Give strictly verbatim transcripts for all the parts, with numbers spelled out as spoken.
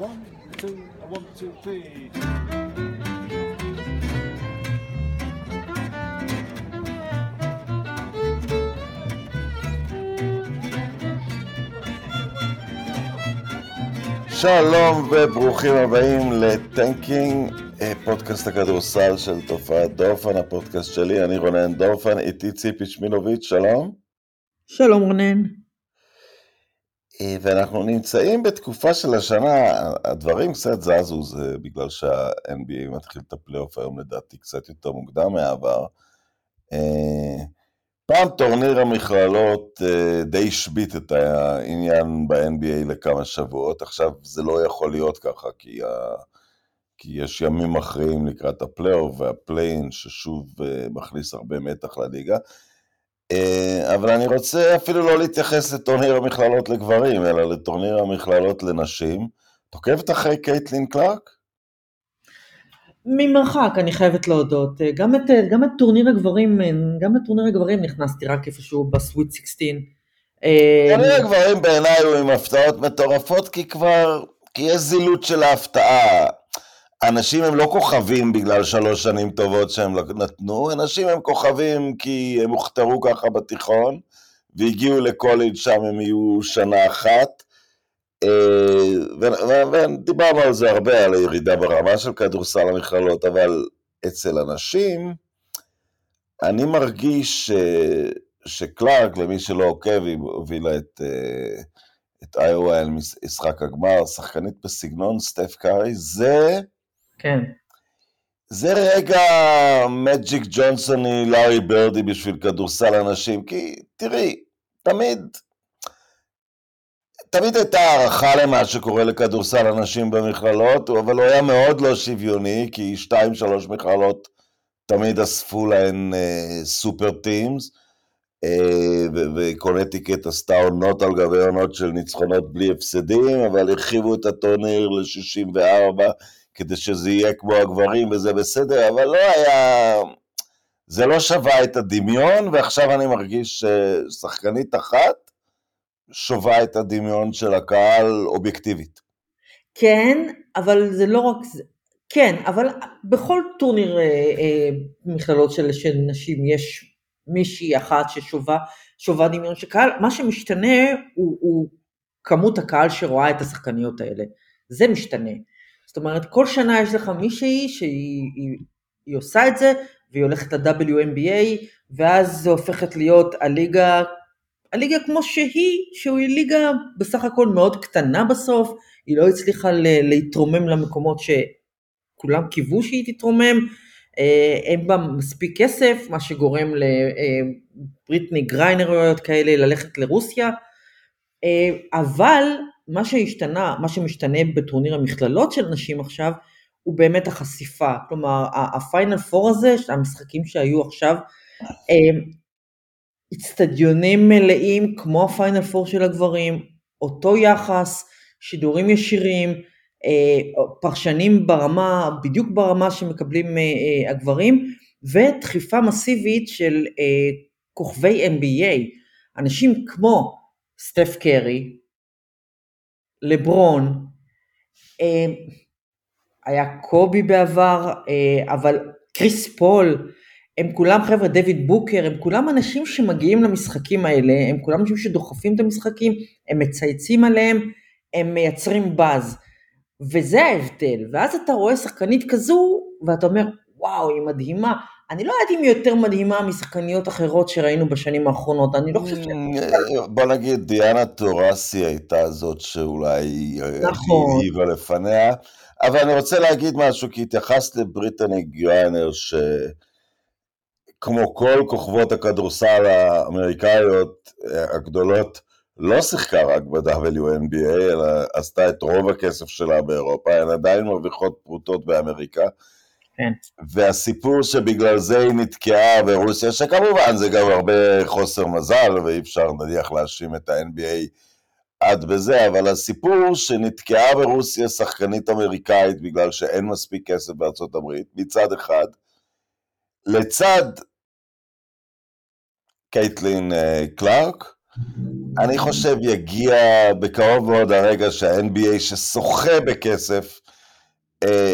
one, two, one, two, three. שלום וברוכים הבאים לטנקינג, פודקאסט הכדורסל של תופעת דורפן, הפודקאסט שלי, אני רונן דורפן, איתי ציפי שמילוביץ', שלום. שלום רונן. ואנחנו נמצאים בתקופה של השנה, הדברים קצת זזו, זה בגלל שה-אן בי איי מתחיל את הפלייאוף היום לדעתי קצת יותר מוקדם מהעבר. פעם טורניר המכללות די השבית את העניין ב-אן בי איי לכמה שבועות, עכשיו זה לא יכול להיות ככה, כי, ה... כי יש ימים אחרים לקראת הפלייאוף והפליין ששוב מכניס הרבה מתח לליגה, אבל אני רוצה אפילו לא להתייחס לטורניר המכללות לגברים, אלא לטורניר המכללות לנשים. תוקפת אחרי קייטלין קלארק? ממרחק, אני חייבת להודות. גם את, גם את טורניר הגברים, גם לטורניר הגברים נכנסתי רק איפשהו בסוויט סיקסטין. טורניר הגברים בעיניי הוא עם הפתעות מטורפות, כי כבר, כי יש זילות של ההפתעה. אנשים הם לא כוכבים בגלל שלוש שנים טובות שהם נתנו, אנשים הם כוכבים כי הם הוכתרו ככה בתיכון, והגיעו לקולג' שם הם יהיו שנה אחת, ודיברנו על זה הרבה, על הירידה ברמה של כדורסל המכללות, אבל אצל אנשים, אני מרגיש שקלארק, למי שלא עוקב, היא הובילה את... את איואה אל משחק הגמר, שחקנית בסגנון סטף קארי, זה... כן. זה רגע מג'יק ג'ונסוני, לארי ברדי בשביל כדורסל אנשים, כי תראי, תמיד, תמיד הייתה הערכה למה שקורה לכדורסל אנשים במכללות, אבל הוא היה מאוד לא שוויוני, כי שתיים, שלוש מכללות תמיד אספו להן אה, סופר טימס, וקונטיקט עשתה עונות על גבי עונות של ניצחונות בלי הפסדים, אבל הרחיבו את הטורניר ל-שישים וארבע, כדי שזה יהיה כמו הגברים וזה בסדר, אבל לא היה, זה לא שווה את הדמיון, ועכשיו אני מרגיש ששחקנית אחת שווה את הדמיון של הקהל אובייקטיבית. כן, אבל זה לא רק זה, כן, אבל בכל טורניר מכללות של נשים יש מישהי אחת ששובה, שובה דמיון של קהל, מה שמשתנה הוא, הוא כמות הקהל שרואה את השחקניות האלה, זה משתנה, זאת אומרת כל שנה יש לך מישהי שהיא היא, היא עושה את זה, והיא הולכת ל-דאבליו אן בי איי, ואז זה הופכת להיות הליגה, הליגה כמו שהיא, שהיא ליגה בסך הכל מאוד קטנה בסוף, היא לא הצליחה ל- להתרומם למקומות שכולם קיוו שהיא תתרומם, אין בה מספיק כסף, מה שגורם לבריטני גריינריות כאלה ללכת לרוסיה, אבל מה שהשתנה, מה שמשתנה בטורניר המכללות של נשים עכשיו, הוא באמת החשיפה, כלומר הפיינל פור הזה, המשחקים שהיו עכשיו, אצטדיונים מלאים כמו הפיינל פור של הגברים, אותו יחס, שידורים ישירים, פרשנים ברמה, בדיוק ברמה שמקבלים הגברים, ודחיפה מסיבית של כוכבי אן בי איי, אנשים כמו סטף קרי, לברון, היה קובי בעבר, אבל קריס פול, הם כולם חבר'ה, דויד בוקר, הם כולם אנשים שמגיעים למשחקים האלה, הם כולם אנשים שדוחפים את המשחקים, הם מצייצים עליהם, הם מייצרים באז, וזה ההבדל, ואז אתה רואה שחקנית כזו, ואתה אומר, וואו, היא מדהימה, אני לא יודעת אם היא יותר מדהימה משחקניות אחרות שראינו בשנים האחרונות, אני לא חושבת... בוא נגיד, דיאנה טורסי הייתה זאת שאולי היא היווה לפניה, אבל אני רוצה להגיד משהו, כי התייחסת לבריטני גריינר, שכמו כל כוכבות הכדורסל האמריקאיות הגדולות, לא שיחקה רק ב-דאבליו אן בי איי, אלא עשתה את רוב הכסף שלה באירופה, הן עדיין מרוויחות פרוטות באמריקה, כן. והסיפור שבגלל זה היא נתקעה ברוסיה, שכמובן זה גם הרבה חוסר מזל, ואי אפשר נניח להאשים את ה-אן בי איי עד בזה, אבל הסיפור שנתקעה ברוסיה שחקנית אמריקאית, בגלל שאין מספיק כסף בארצות הברית, מצד אחד, לצד קייטלין קלארק, אני חושב יגיע בקרוב מאוד הרגע שה-אן בי איי ששוחה בכסף,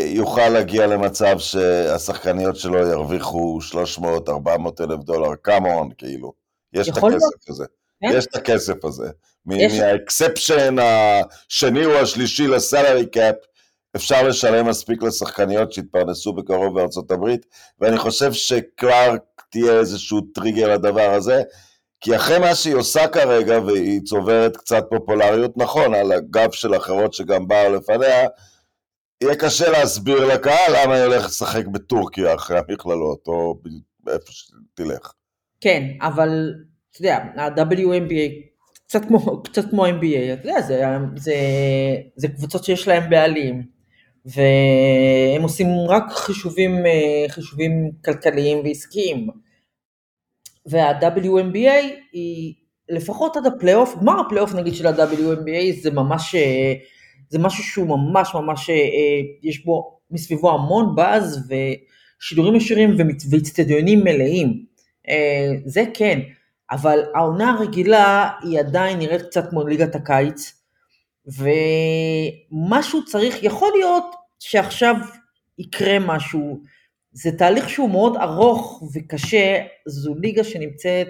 יוכל להגיע למצב שהשחקניות שלו ירוויחו שלוש מאות ארבע מאות אלף דולר, come on, כאילו, יש את הכסף הזה, יש את הכסף הזה, מהאקספשן השני או השלישי לסלרי קאפ, אפשר לשלם מספיק לשחקניות שהתפרנסו בקרוב בארצות הברית, ואני חושב שקלארק תהיה איזשהו טריגר לדבר הזה, כי אחרי מה שהיא עושה כרגע, והיא צוברת קצת פופולריות, נכון, על הגב של אחרות שגם באו לפניה, יהיה קשה להסביר לקהל למה היא הולכת לשחק בטורקיה אחרי המכללות, או איפה שתלך. כן, אבל, אתה יודע, ה-דאבליו אן בי איי, קצת כמו, קצת כמו אן בי איי, אתה יודע, זה, זה, זה קבוצות שיש להם בעלים, והם עושים רק חישובים, חישובים כלכליים ועסקיים, וה-דאבליו אן בי איי היא, לפחות עד הפלייאוף, גמר הפלייאוף נגיד של ה-דאבליו אן בי איי, זה ממש, זה משהו שהוא ממש ממש, יש בו מסביבו המון באז, ושידורים ישירים והצטדיונים מלאים, זה כן, אבל העונה הרגילה היא עדיין נראית קצת כמו ליגת הקיץ, ומשהו צריך, יכול להיות שעכשיו יקרה משהו, זה תהליך שהוא מאוד ארוך וקשה, זו ליגה שנמצאת,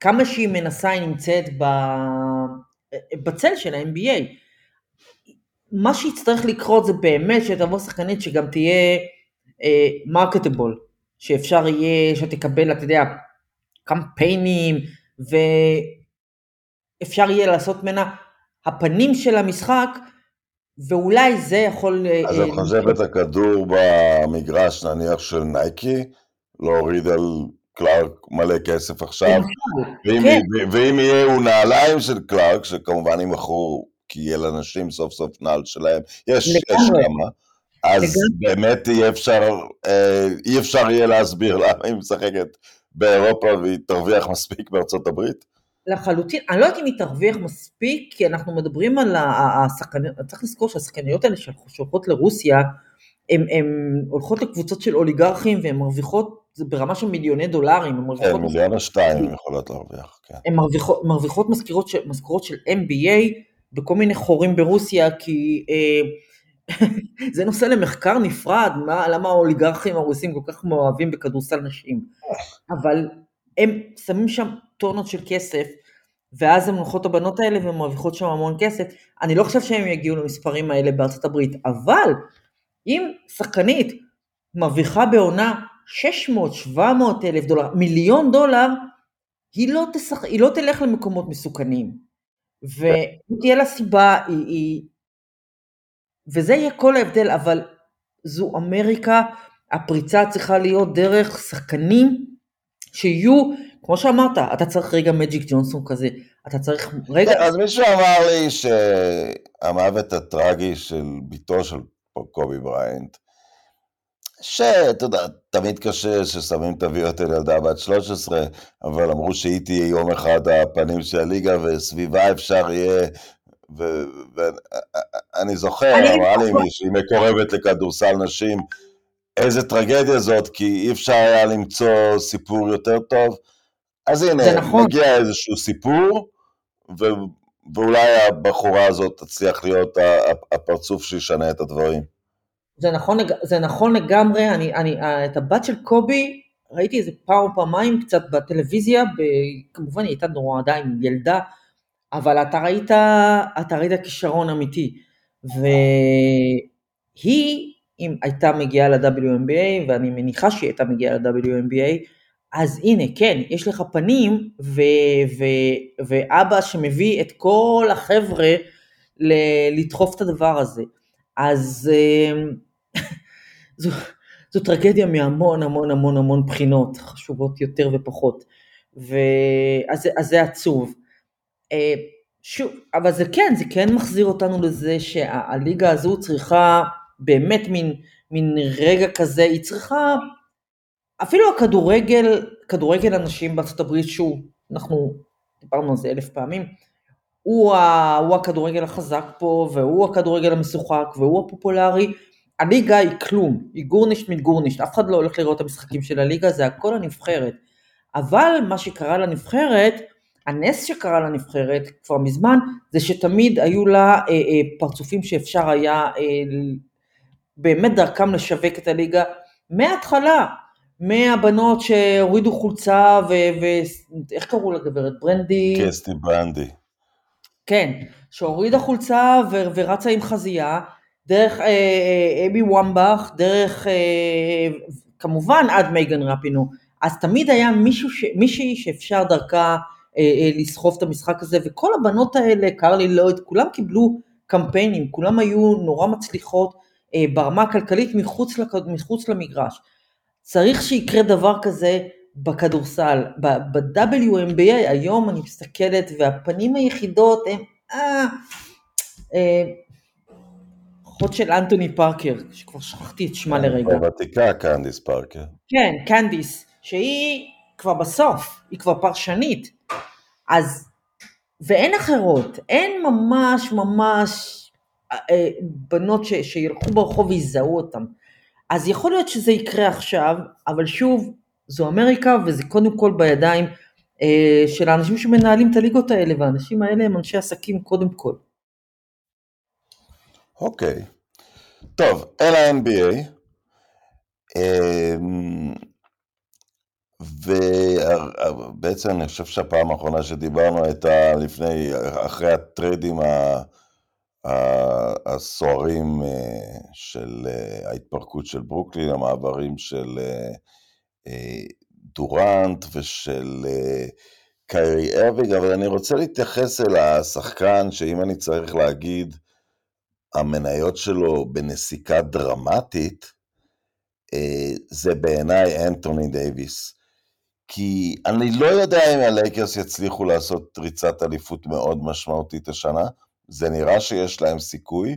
כמה שהיא מנסה היא נמצאת בצל של ה-אן בי איי, מה שיצטרך לקרות זה באמת שתבוא שחקנית שגם תהיה מרקטבול, שאפשר יהיה, שתקבל, אתה יודע, קמפיינים, ואפשר יהיה לעשות מנה הפנים של המשחק, ואולי זה יכול... אז אני חושב את הכדור במגרש נניח של נייקי, להוריד על קלארק מלא כסף עכשיו, ואם יהיה הוא נעליים של קלארק, שכמובן אם אחור, כי יהיה לאנשים סוף סוף נעל שלהם, יש כמה, אז באמת אי אפשר יהיה להסביר למה היא משחקת באירופה, והיא תרוויח מספיק בארצות הברית? לחלוטין, אני לא יודעת אם היא תרוויח מספיק, כי אנחנו מדברים על השחקניות, צריך לזכור שהשחקניות האלה שהולכות לרוסיה, הן הולכות לקבוצות של אוליגרכים, והן מרוויחות, זה ברמה של מיליוני דולרים, הן מיליון השתיים, הן יכולות להרוויח, כן. הן מרוויחות משכורות של אן בי איי, בכל מיני חורים ברוסיה, כי זה נושא למחקר נפרד, למה האוליגרכים הרוסים כל כך מאוהבים בכדורסל נשים, אבל הם שמים שם טונות של כסף, ואז הם הולכות הבנות האלה, והן מרוויחות שם המון כסף, אני לא חושב שהם יגיעו למספרים האלה בארצות הברית, אבל אם שחקנית מרוויחה בעונה שש מאות שבע מאות אלף דולר, מיליון דולר, היא לא, תשח... היא לא תלך למקומות מסוכנים, ותהיה לה סיבה, היא, היא, וזה יהיה כל ההבדל, אבל זו אמריקה, הפריצה צריכה להיות דרך שחקנים, שיהיו, כמו שאמרת, אתה צריך רגע מג'יק ג'ונסון כזה, אתה צריך רגע... אז מישהו אמר לי שהמוות הטרגי של ביתו של קובי בריינט, שאתה יודע, תמיד קשה ששמים תביעות אל ילדה בת שלוש עשרה, אבל אמרו שהיא תהיה יום אחד הפנים של הליגה, וסביבה אפשר יהיה, ואני זוכר, אמרה לי מישהי מקורבת לכדורסל נשים, איזה טרגדיה זאת, כי אי אפשר היה למצוא סיפור יותר טוב, אז הנה, מגיע איזשהו סיפור, ואולי הבחורה הזאת תצליח להיות הפרצוף שישנה את הדברים. זה נכון, זה נכון לגמרי, אני, אני, את הבת של קובי, ראיתי איזה פעם פעמיים קצת בטלוויזיה, כמובן היא הייתה נורא עדיין ילדה, אבל אתה ראית, אתה ראית כישרון אמיתי, והיא, אם הייתה מגיעה ל-דאבליו אן בי איי, ואני מניחה שהיא הייתה מגיעה ל-דאבליו אן בי איי, אז הנה, כן, יש לך פנים, ו, ו, ואבא שמביא את כל החבר'ה ל- לדחוף את הדבר הזה, אז זו, זו טרגדיה מהמון המון המון המון בחינות, חשובות יותר ופחות, ואז, אז זה עצוב, שוב, אבל זה כן, זה כן מחזיר אותנו לזה שהליגה הזו צריכה באמת מין, מין רגע כזה, היא צריכה, אפילו הכדורגל, כדורגל אנשים בארצות הברית שהוא, אנחנו דיברנו על זה אלף פעמים, הוא, ה, הוא הכדורגל החזק פה, והוא הכדורגל המשוחק, והוא הפופולרי, הליגה היא כלום, היא גורנישט מגורנישט, אף אחד לא הולך לראות את המשחקים של הליגה, זה הכל הנבחרת, אבל מה שקרה לנבחרת, הנס שקרה לנבחרת כבר מזמן, זה שתמיד היו לה אה, אה, פרצופים שאפשר היה אה, באמת דרכם לשווק את הליגה, מההתחלה, מהבנות שהורידו חולצה, ואיך ו... קראו לגברת? ברנדי? קסטי ברנדי. כן, שהורידה חולצה ו... ורצה עם חזייה, דרך אה, אה, אבי וומבך, דרך אה, כמובן עד מייגן רפינו, אז תמיד היה מישהו ש... מישהי שאפשר דרכה, לסחוף את המשחק הזה, וכל הבנות האלה, קרלי לויד, כולם קיבלו קמפיינים, כולם היו נורא מצליחות ברמה הכלכלית מחוץ, מחוץ למגרש. צריך שיקרה דבר כזה בכדורסל, ב-דאבליו אן בי איי, היום אני מסתכלת, והפנים היחידות הם, אה, אה, אחות של אנתוני פארקר, שכבר שכחתי את שמה לרגע. הוותיקה קנדיס פארקר. כן, קנדיס, שהיא כבר בסוף, היא כבר פרשנית, אז, ואין אחרות, אין ממש ממש אה, בנות ש, שילכו ברחוב ויזהו אותם, אז יכול להיות שזה יקרה עכשיו, אבל שוב, זו אמריקה, וזה קודם כל בידיים אה, של האנשים שמנהלים את הליגות האלה, והאנשים האלה הם אנשי עסקים קודם כל. אוקיי, טוב, אל ה-אן בי איי, אה, ובעצם אני חושב שהפעם האחרונה שדיברנו הייתה לפני, אחרי הטריידים הסוערים של ההתפרקות של ברוקלין, המעברים של דורנט ושל קיירי אירווינג, אבל אני רוצה להתייחס אל השחקן שאם אני צריך להגיד, המניות שלו בנסיקה דרמטית, זה בעיניי אנתוני דייביס. כי אני לא יודע אם הלייקרס יצליחו לעשות ריצת אליפות מאוד משמעותית השנה, זה נראה שיש להם סיכוי,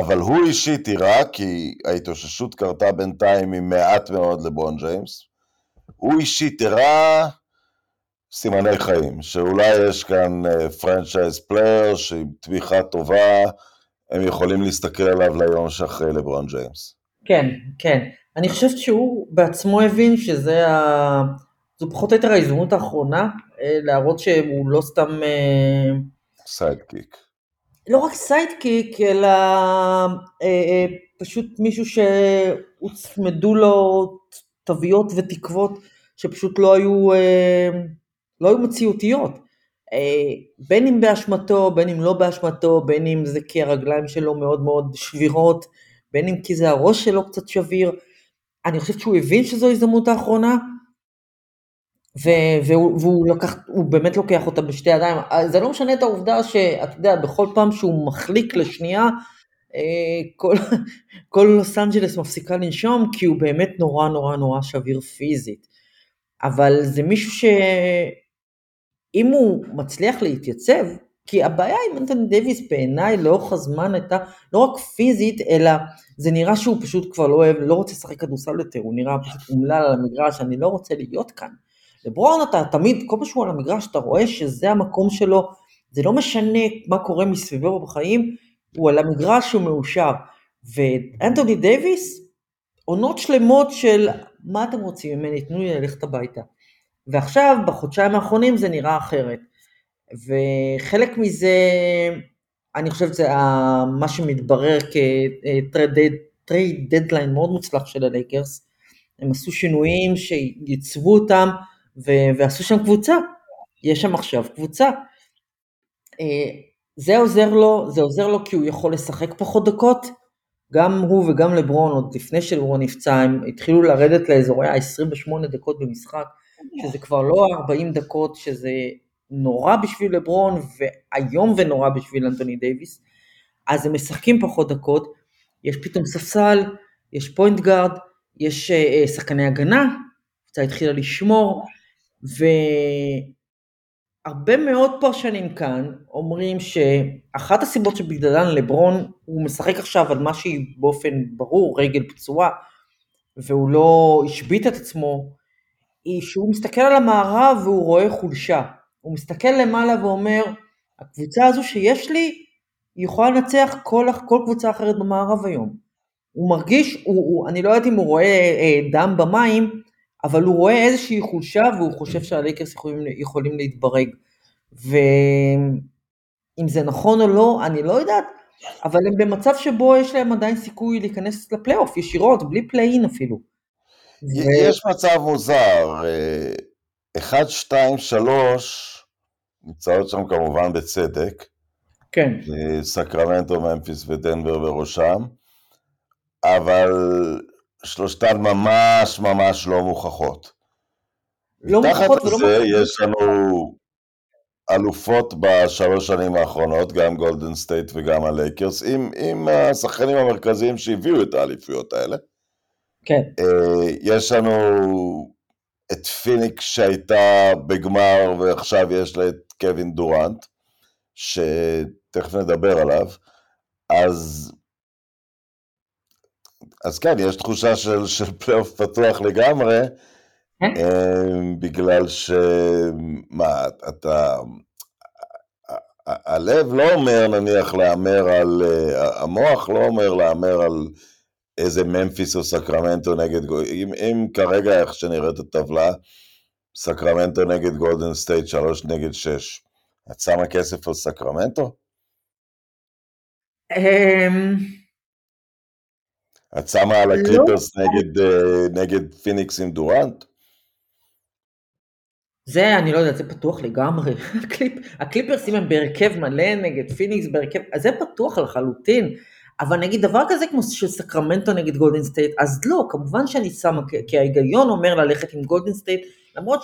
אבל הוא אישית יראה, כי ההתאוששות קרתה בינתיים עם מעט מאוד לברון ג'יימס, הוא אישית יראה סימני חיים, שאולי יש כאן פרנצ'ייז פלייר, שעם תמיכה טובה, הם יכולים להסתכל עליו ליום שאחרי לברון ג'יימס. כן, כן. אני חושבת שהוא בעצמו הבין שזה ה... זו פחות או יותר ההזדמנות האחרונה, להראות שהוא לא סתם... סיידקיק. לא רק סיידקיק, אלא פשוט מישהו שהוצמדו לו תוויות ותקוות, שפשוט לא היו, לא היו מציאותיות. בין אם באשמתו, בין אם לא באשמתו, בין אם זה כי הרגליים שלו מאוד מאוד שבירות, בין אם כי זה הראש שלו קצת שביר, אני חושבת שהוא הבין שזו הזדמנות האחרונה, והוא, והוא לקח, הוא באמת לוקח אותה בשתי ידיים, זה לא משנה את העובדה שאת יודע, בכל פעם שהוא מחליק לשנייה, כל, כל לוס אנג'לס מפסיקה לנשום, כי הוא באמת נורא נורא נורא שביר פיזית, אבל זה מישהו שאם הוא מצליח להתייצב, כי הבעיה עם אנתוני דייביס בעיניי לאורך הזמן הייתה לא רק פיזית, אלא זה נראה שהוא פשוט כבר לא אוהב, לא רוצה לשחק כדורסל יותר, הוא נראה פשוט אומלל על המגרש, אני לא רוצה להיות כאן. לברון אתה תמיד, כל משהו על המגרש, אתה רואה שזה המקום שלו, זה לא משנה מה קורה מסביבו בחיים, הוא על המגרש שהוא מאושר. ואנתוני דייביס, עונות שלמות של מה אתם רוצים ממני, תנו לי ללכת הביתה. ועכשיו בחודשיים האחרונים זה נראה אחרת. וחלק מזה, אני חושבת זה מה שמתברר כטרייד דדליין מאוד מוצלח של הלייקרס, הם עשו שינויים שיצבו אותם, ועשו שם קבוצה, יש שם עכשיו קבוצה, זה עוזר לו, זה עוזר לו כי הוא יכול לשחק פחות דקות, גם הוא וגם לברון, עוד לפני שלברון נפצע, הם התחילו לרדת לאזורי ה-עשרים ושמונה דקות במשחק, שזה כבר לא ארבעים דקות, שזה... נורא בשביל לברון, והיום ונורא בשביל אנתוני דייביס, אז הם משחקים פחות דקות, יש פתאום ספסל, יש פוינט גארד, יש uh, שחקני הגנה, אתה התחילה לשמור, והרבה מאוד פרשנים כאן, אומרים שאחת הסיבות שבגללן לברון, הוא משחק עכשיו על מה שהיא באופן ברור, רגל פצועה, והוא לא השביט את עצמו, היא שהוא מסתכל על המערב, והוא רואה חולשה, הוא מסתכל למעלה ואומר, הקבוצה הזו שיש לי, היא יכולה לנצח כל, כל קבוצה אחרת במערב היום. הוא מרגיש, הוא, הוא, אני לא יודעת אם הוא רואה אה, דם במים, אבל הוא רואה איזושהי חולשה, והוא חושב שהלייקרס יכולים, יכולים להתברג. ואם זה נכון או לא, אני לא יודעת, אבל הם במצב שבו יש להם עדיין סיכוי להיכנס לפלייאוף ישירות, בלי פליין אפילו. יש מצב מוזר, אחד, שתיים, שלוש, נמצאות שם כמובן בצדק, כן. סקרמנטו, ממפיס ודנבר בראשם, אבל שלושתן ממש ממש לא מוכחות. לא תחת מוכחות, זה, זה לא יש לנו אלופות בשלוש שנים האחרונות, גם גולדן סטייט וגם הלייקרס, עם, עם השחקנים המרכזיים שהביאו את האליפויות האלה. כן. יש לנו את פיניקס שהייתה בגמר, ועכשיו יש לה את קווין דורנט, שתכף נדבר עליו, אז, אז כן, יש תחושה של, של פלייאוף פתוח לגמרי, בגלל ש... מה, אתה... הלב לא אומר נניח לאמר על... המוח לא אומר לאמר על איזה ממפיס או סקרמנטו נגד... אם, אם כרגע איך שנראית הטבלה, סקרמנטו נגד גולדן סטייט שלוש נגד שש, את שמה כסף על סקרמנטו? את שמה על הקליפרס נגד פיניקס עם דורנט? זה, אני לא יודעת, זה פתוח לגמרי. הקליפרס אם הם בהרכב מלא נגד פיניקס בהרכב, אז זה פתוח לחלוטין. אבל נגיד דבר כזה כמו של סקרמנטו נגד גולדן סטייט, אז לא, כמובן שאני שמה, כי ההיגיון אומר ללכת עם גולדן סטייט, למרות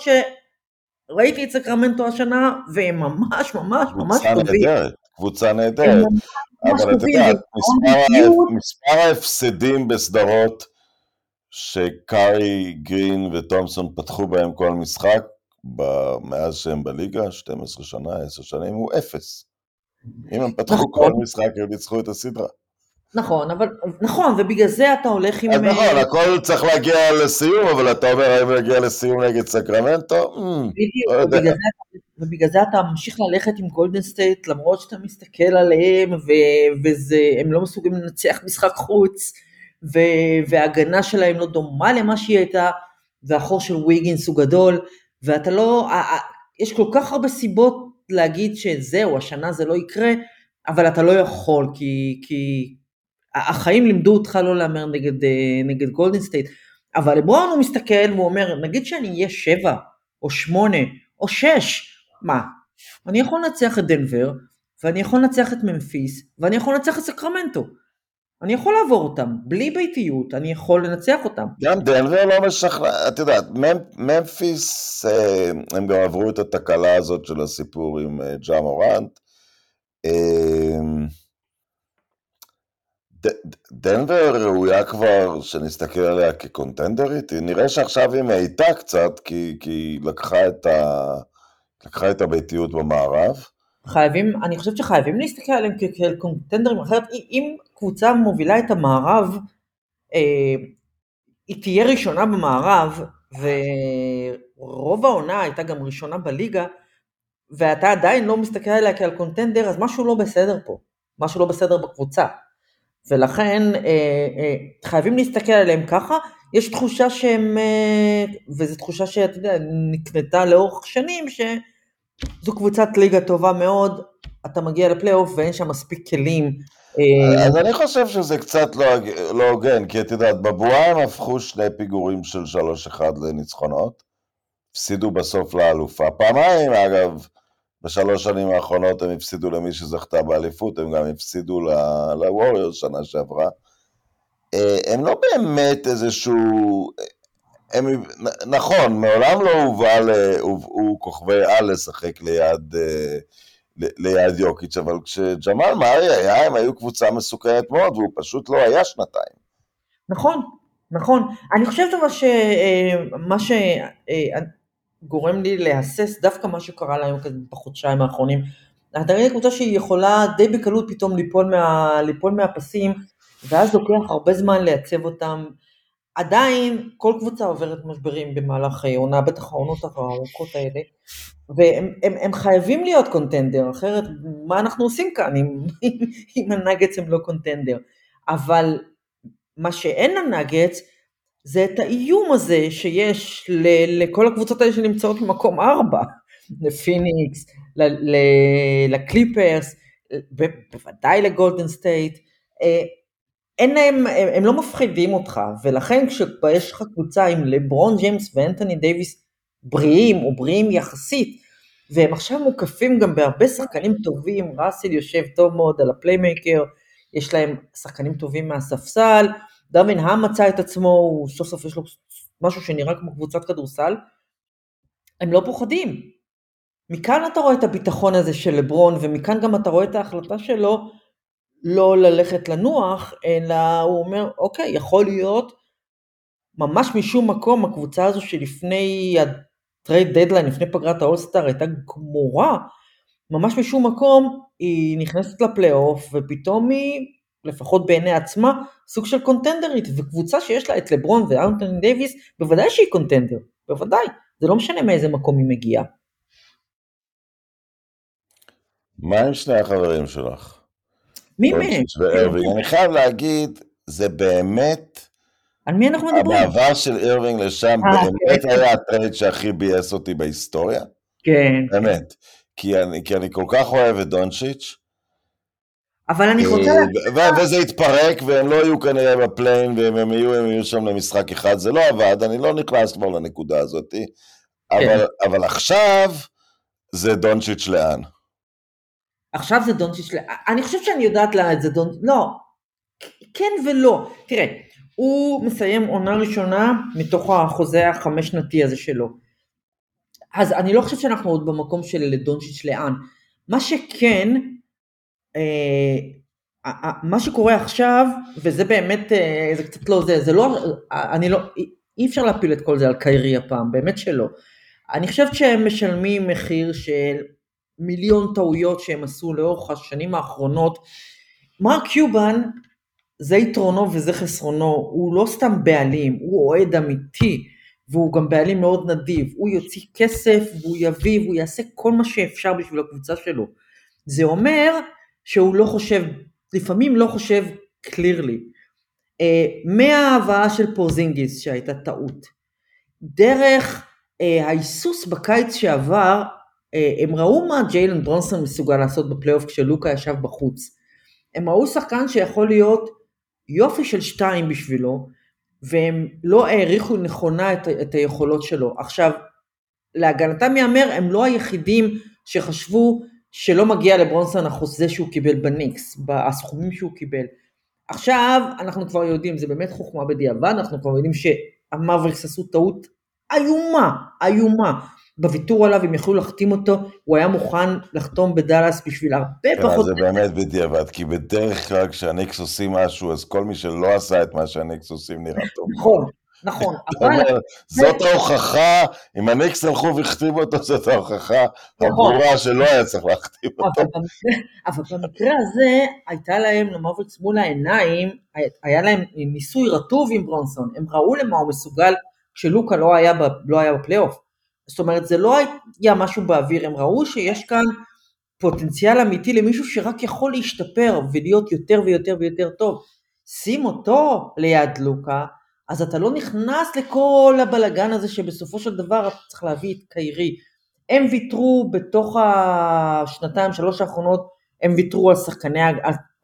שראיתי את סקרמנטו השנה, והם ממש ממש ממש טובים. קבוצה נהדרת, אבל אתה יודע, מספר ההפסדים בסדרות שקארי, גרין וטומסון פתחו בהם כל משחק, מאז שהם בליגה, שתים עשרה שנה, עשר שנים, הוא אפס. אם הם פתחו כל משחק, הם ניצחו את הסדרה. נכון, אבל, נכון, ובגלל זה אתה הולך עם... אז נכון, הכל צריך להגיע לסיום, אבל אתה אומר, האם להגיע לסיום נגד סקרמנטו? בדיוק, ובגלל זה... ובגלל זה אתה ממשיך ללכת עם גולדן סטייט, למרות שאתה מסתכל עליהם, והם לא מסוגלים לנצח משחק חוץ, וההגנה שלהם לא דומה למה שהיא הייתה, והחור של וויגינס הוא גדול, ואתה לא, יש כל כך הרבה סיבות להגיד שזהו, השנה זה לא יקרה, אבל אתה לא יכול, כי, כי החיים לימדו אותך לא לאמר נגד, נגד גולדן סטייט, אבל לברון הוא מסתכל, והוא אומר, נגיד שאני אהיה שבע, או שמונה, או שש, מה? אני יכול לנצח את דנבר, ואני יכול לנצח את ממפיס, ואני יכול לנצח את סקרמנטו. אני יכול לעבור אותם, בלי ביתיות, אני יכול לנצח אותם. גם דנבר לא משכנע, את יודעת, ממפיס, הם גם עברו את התקלה הזאת של הסיפור עם ג'ה מורנט. דנבר ראויה כבר, שנסתכל עליה כקונטנדרית, נראה שעכשיו היא מאיתה קצת, כי היא לקחה את ה... לקחה את הביתיות במערב. חייבים, אני חושבת שחייבים להסתכל עליהם כקונטנדרים אחרת, אם קבוצה מובילה את המערב, היא תהיה ראשונה במערב, ורוב העונה הייתה גם ראשונה בליגה, ואתה עדיין לא מסתכל עליה כעל קונטנדר, אז משהו לא בסדר פה, משהו לא בסדר בקבוצה, ולכן חייבים להסתכל עליהם ככה, יש תחושה שהם, וזו תחושה שאתה יודע, נקנתה לאורך שנים, שזו קבוצת ליגה טובה מאוד, אתה מגיע לפלייאוף ואין שם מספיק כלים. אז אני חושב שזה קצת לא הוגן, כי את יודעת, בבועה הם הפכו שני פיגורים של שלוש אחד לניצחונות, הפסידו בסוף לאלופה. פעמיים, אגב, בשלוש שנים האחרונות הם הפסידו למי שזכתה באליפות, הם גם הפסידו לווריורס שנה שעברה. הם לא באמת איזשהו, הם, נכון, מעולם לא הובאו כוכבי על לשחק ליד, ליד יוקיץ', אבל כשג'מל מארי היה, הם היו קבוצה מסוכנת מאוד, והוא פשוט לא היה שנתיים. נכון, נכון. אני חושבת אבל שמה שגורם לי להסס, דווקא מה שקרה להם בחודשיים האחרונים, אתה רואה קבוצה שהיא יכולה די בקלות פתאום ליפול, מה, ליפול מהפסים, ואז לוקח הרבה זמן לייצב אותם, עדיין כל קבוצה עוברת משברים במהלך עונה, בטח העונות הארוכות האלה, והם הם, הם חייבים להיות קונטנדר, אחרת מה אנחנו עושים כאן אם, אם הנגץ הם לא קונטנדר, אבל מה שאין לנגץ, זה את האיום הזה שיש ל, לכל הקבוצות האלה שנמצאות במקום ארבע, לפיניקס, לקליפרס, בוודאי לגולדן סטייט, אין להם, הם לא מפחידים אותך, ולכן כשיש לך קבוצה עם לברון ג'יימס ואנתוני דייוויס בריאים, או בריאים יחסית, והם עכשיו מוקפים גם בהרבה שחקנים טובים, ראסל יושב טוב מאוד על הפליימייקר, יש להם שחקנים טובים מהספסל, דרווין האם מצא את עצמו, סוף סוף יש לו משהו שנראה כמו קבוצת כדורסל, הם לא פוחדים. מכאן אתה רואה את הביטחון הזה של לברון, ומכאן גם אתה רואה את ההחלטה שלו, לא ללכת לנוח, אלא הוא אומר, אוקיי, יכול להיות, ממש משום מקום, הקבוצה הזו שלפני הטרייד דדליין, לפני פגרת האולסטאר, הייתה גמורה, ממש משום מקום, היא נכנסת לפלייאוף, ופתאום היא, לפחות בעיני עצמה, סוג של קונטנדרית, וקבוצה שיש לה את לברון ואנתוני דייוויס, בוודאי שהיא קונטנדר, בוודאי, זה לא משנה מאיזה מקום היא מגיעה. מה עם שני החברים שלך? מי מהם? אני חייב להגיד, זה באמת, על מי אנחנו מדברים? המעבר של אירווינג לשם, באמת היה הטרייד שהכי בייס אותי בהיסטוריה. כן. באמת, כי אני כל כך אוהב את דונצ'יץ', אבל אני רוצה וזה התפרק, והם לא יהיו כנראה בפליין, והם יהיו שם למשחק אחד, זה לא עבד, אני לא נכנס כבר לנקודה הזאת, אבל עכשיו, זה דונצ'יץ' לאן? עכשיו זה דונצ'יץ', אני חושב שאני יודעת לה את זה דונצ'יץ', לא, כן ולא, תראה, הוא מסיים עונה ראשונה מתוך החוזה החמש שנתי הזה שלו, אז אני לא חושב שאנחנו עוד במקום של דונצ'יץ' לאן, מה שכן, מה שקורה עכשיו, וזה באמת, זה קצת לא זה, זה לא, אני לא, אי אפשר להפיל את כל זה על קיירי הפעם, באמת שלא, אני חושבת שהם משלמים מחיר של מיליון טעויות שהם עשו לאורך השנים האחרונות, מרק קיובן, זה יתרונו וזה חסרונו, הוא לא סתם בעלים, הוא אוהד אמיתי, והוא גם בעלים מאוד נדיב, הוא יוציא כסף, והוא יביא, והוא יעשה כל מה שאפשר בשביל הקבוצה שלו, זה אומר שהוא לא חושב, לפעמים לא חושב clearly, מההבאה של פורזינגיס שהייתה טעות, דרך ההיסוס בקיץ שעבר, הם ראו מה ג'יילן ברונסון מסוגל לעשות בפלייאוף כשלוקה ישב בחוץ. הם ראו שחקן שיכול להיות יופי של שתיים בשבילו, והם לא העריכו נכונה את, את היכולות שלו. עכשיו, להגנתם יאמר, הם לא היחידים שחשבו שלא מגיע לברונסון החוזה שהוא קיבל בניקס, הסכומים שהוא קיבל. עכשיו, אנחנו כבר יודעים, זה באמת חוכמה בדיעבד, אנחנו כבר יודעים שהמאבריקס עשו טעות איומה, איומה. בוויתור עליו, אם יכולו לחתים אותו, הוא היה מוכן לחתום בדלס בשביל הרבה פחות. זה באמת בדיעבד, כי בדרך כלל כשהניקס עושים משהו, אז כל מי שלא עשה את מה שהניקס עושים נראה טוב. נכון, נכון. זאת ההוכחה, אם הניקס הלכו והכתיב אותו, זאת ההוכחה הברורה שלא היה צריך להכתיב אותו. אבל במקרה הזה, הייתה להם, למאבריקס מול העיניים, היה להם ניסוי רטוב עם ברונסון, הם ראו למה הוא מסוגל, כשלוקה לא היה בפלייאוף. זאת אומרת, זה לא היה משהו באוויר, הם ראו שיש כאן פוטנציאל אמיתי למישהו שרק יכול להשתפר ולהיות יותר ויותר ויותר טוב. שים אותו ליד לוקה, אז אתה לא נכנס לכל הבלגן הזה שבסופו של דבר אתה צריך להביא את קיירי. הם ויתרו בתוך השנתיים, שלוש האחרונות, הם ויתרו על שחקני,